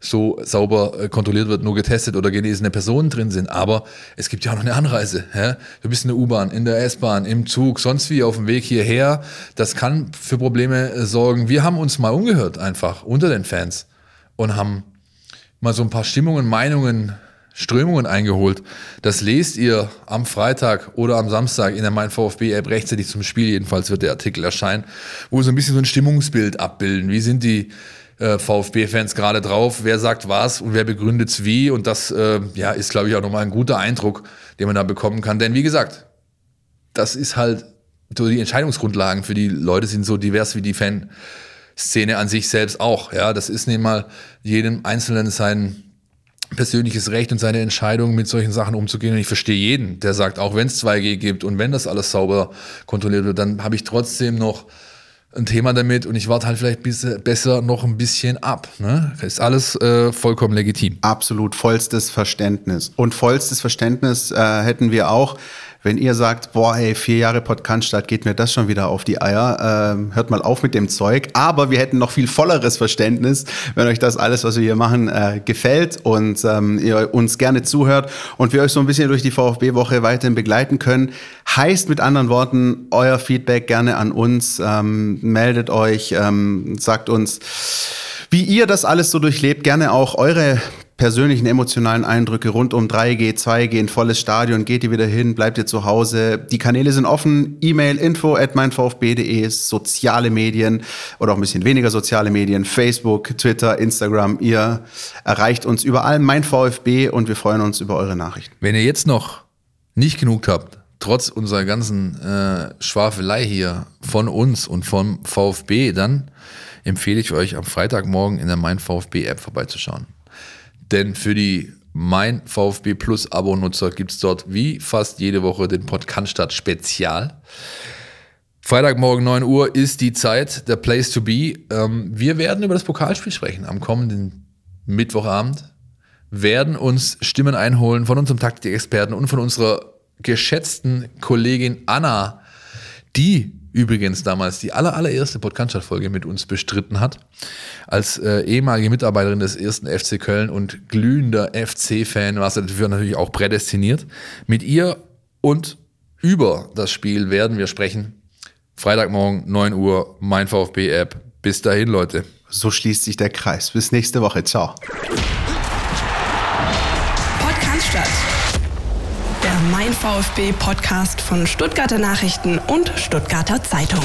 so sauber kontrolliert wird, nur getestet oder genesene Personen drin sind. Aber es gibt ja auch noch eine Anreise. Ja? Du bist in der U-Bahn, in der S-Bahn, im Zug, sonst wie auf dem Weg hierher. Das kann für Probleme sorgen. Wir haben uns mal umgehört einfach unter den Fans und haben mal so ein paar Stimmungen, Meinungen, Strömungen eingeholt. Das lest ihr am Freitag oder am Samstag in der MeinVfB-App rechtzeitig zum Spiel. Jedenfalls wird der Artikel erscheinen, wo wir so ein bisschen so ein Stimmungsbild abbilden. Wie sind die VfB-Fans gerade drauf? Wer sagt was und wer begründet es wie? Und das ist, glaube ich, auch nochmal ein guter Eindruck, den man da bekommen kann. Denn wie gesagt, das ist halt so, die Entscheidungsgrundlagen für die Leute sind so divers wie die Fanszene an sich selbst auch. Ja, das ist nun mal jedem Einzelnen sein persönliches Recht und seine Entscheidung, mit solchen Sachen umzugehen. Und ich verstehe jeden, der sagt, auch wenn es 2G gibt und wenn das alles sauber kontrolliert wird, dann habe ich trotzdem noch ein Thema damit und ich warte halt vielleicht besser noch ein bisschen ab. Ne? Ist alles vollkommen legitim. Absolut, vollstes Verständnis. Und vollstes Verständnis hätten wir auch, wenn ihr sagt, boah, ey, 4 Jahre Podcast-Stadt, geht mir das schon wieder auf die Eier, hört mal auf mit dem Zeug. Aber wir hätten noch viel volleres Verständnis, wenn euch das alles, was wir hier machen, gefällt und ihr uns gerne zuhört und wir euch so ein bisschen durch die VfB-Woche weiterhin begleiten können. Heißt mit anderen Worten, euer Feedback gerne an uns, meldet euch, sagt uns, wie ihr das alles so durchlebt, gerne auch eure persönlichen, emotionalen Eindrücke rund um 3G, 2G, ein volles Stadion, geht ihr wieder hin, bleibt ihr zu Hause. Die Kanäle sind offen, E-Mail, info@meinvfb.de, soziale Medien oder auch ein bisschen weniger soziale Medien, Facebook, Twitter, Instagram, ihr erreicht uns überall, MeinVfB, und wir freuen uns über eure Nachrichten. Wenn ihr jetzt noch nicht genug habt, trotz unserer ganzen Schwafelei hier von uns und vom VfB, dann empfehle ich euch, am Freitagmorgen in der MeinVfB-App vorbeizuschauen. Denn für die Mein VfB Plus Abo-Nutzer gibt es dort wie fast jede Woche den Podcast Spezial. Freitagmorgen 9 Uhr ist die Zeit, der Place to be. Wir werden über das Pokalspiel sprechen am kommenden Mittwochabend, werden uns Stimmen einholen von unserem Taktikexperten und von unserer geschätzten Kollegin Anna, die übrigens damals die allererste Podcast-Folge mit uns bestritten hat, als ehemalige Mitarbeiterin des 1. FC Köln und glühender FC-Fan war es dafür natürlich auch prädestiniert. Mit ihr und über das Spiel werden wir sprechen. Freitagmorgen, 9 Uhr, Mein VfB-App. Bis dahin, Leute. So schließt sich der Kreis. Bis nächste Woche. Ciao. Podcast-Stadt. Der Mein VfB-Podcast von Stuttgarter Nachrichten und Stuttgarter Zeitung.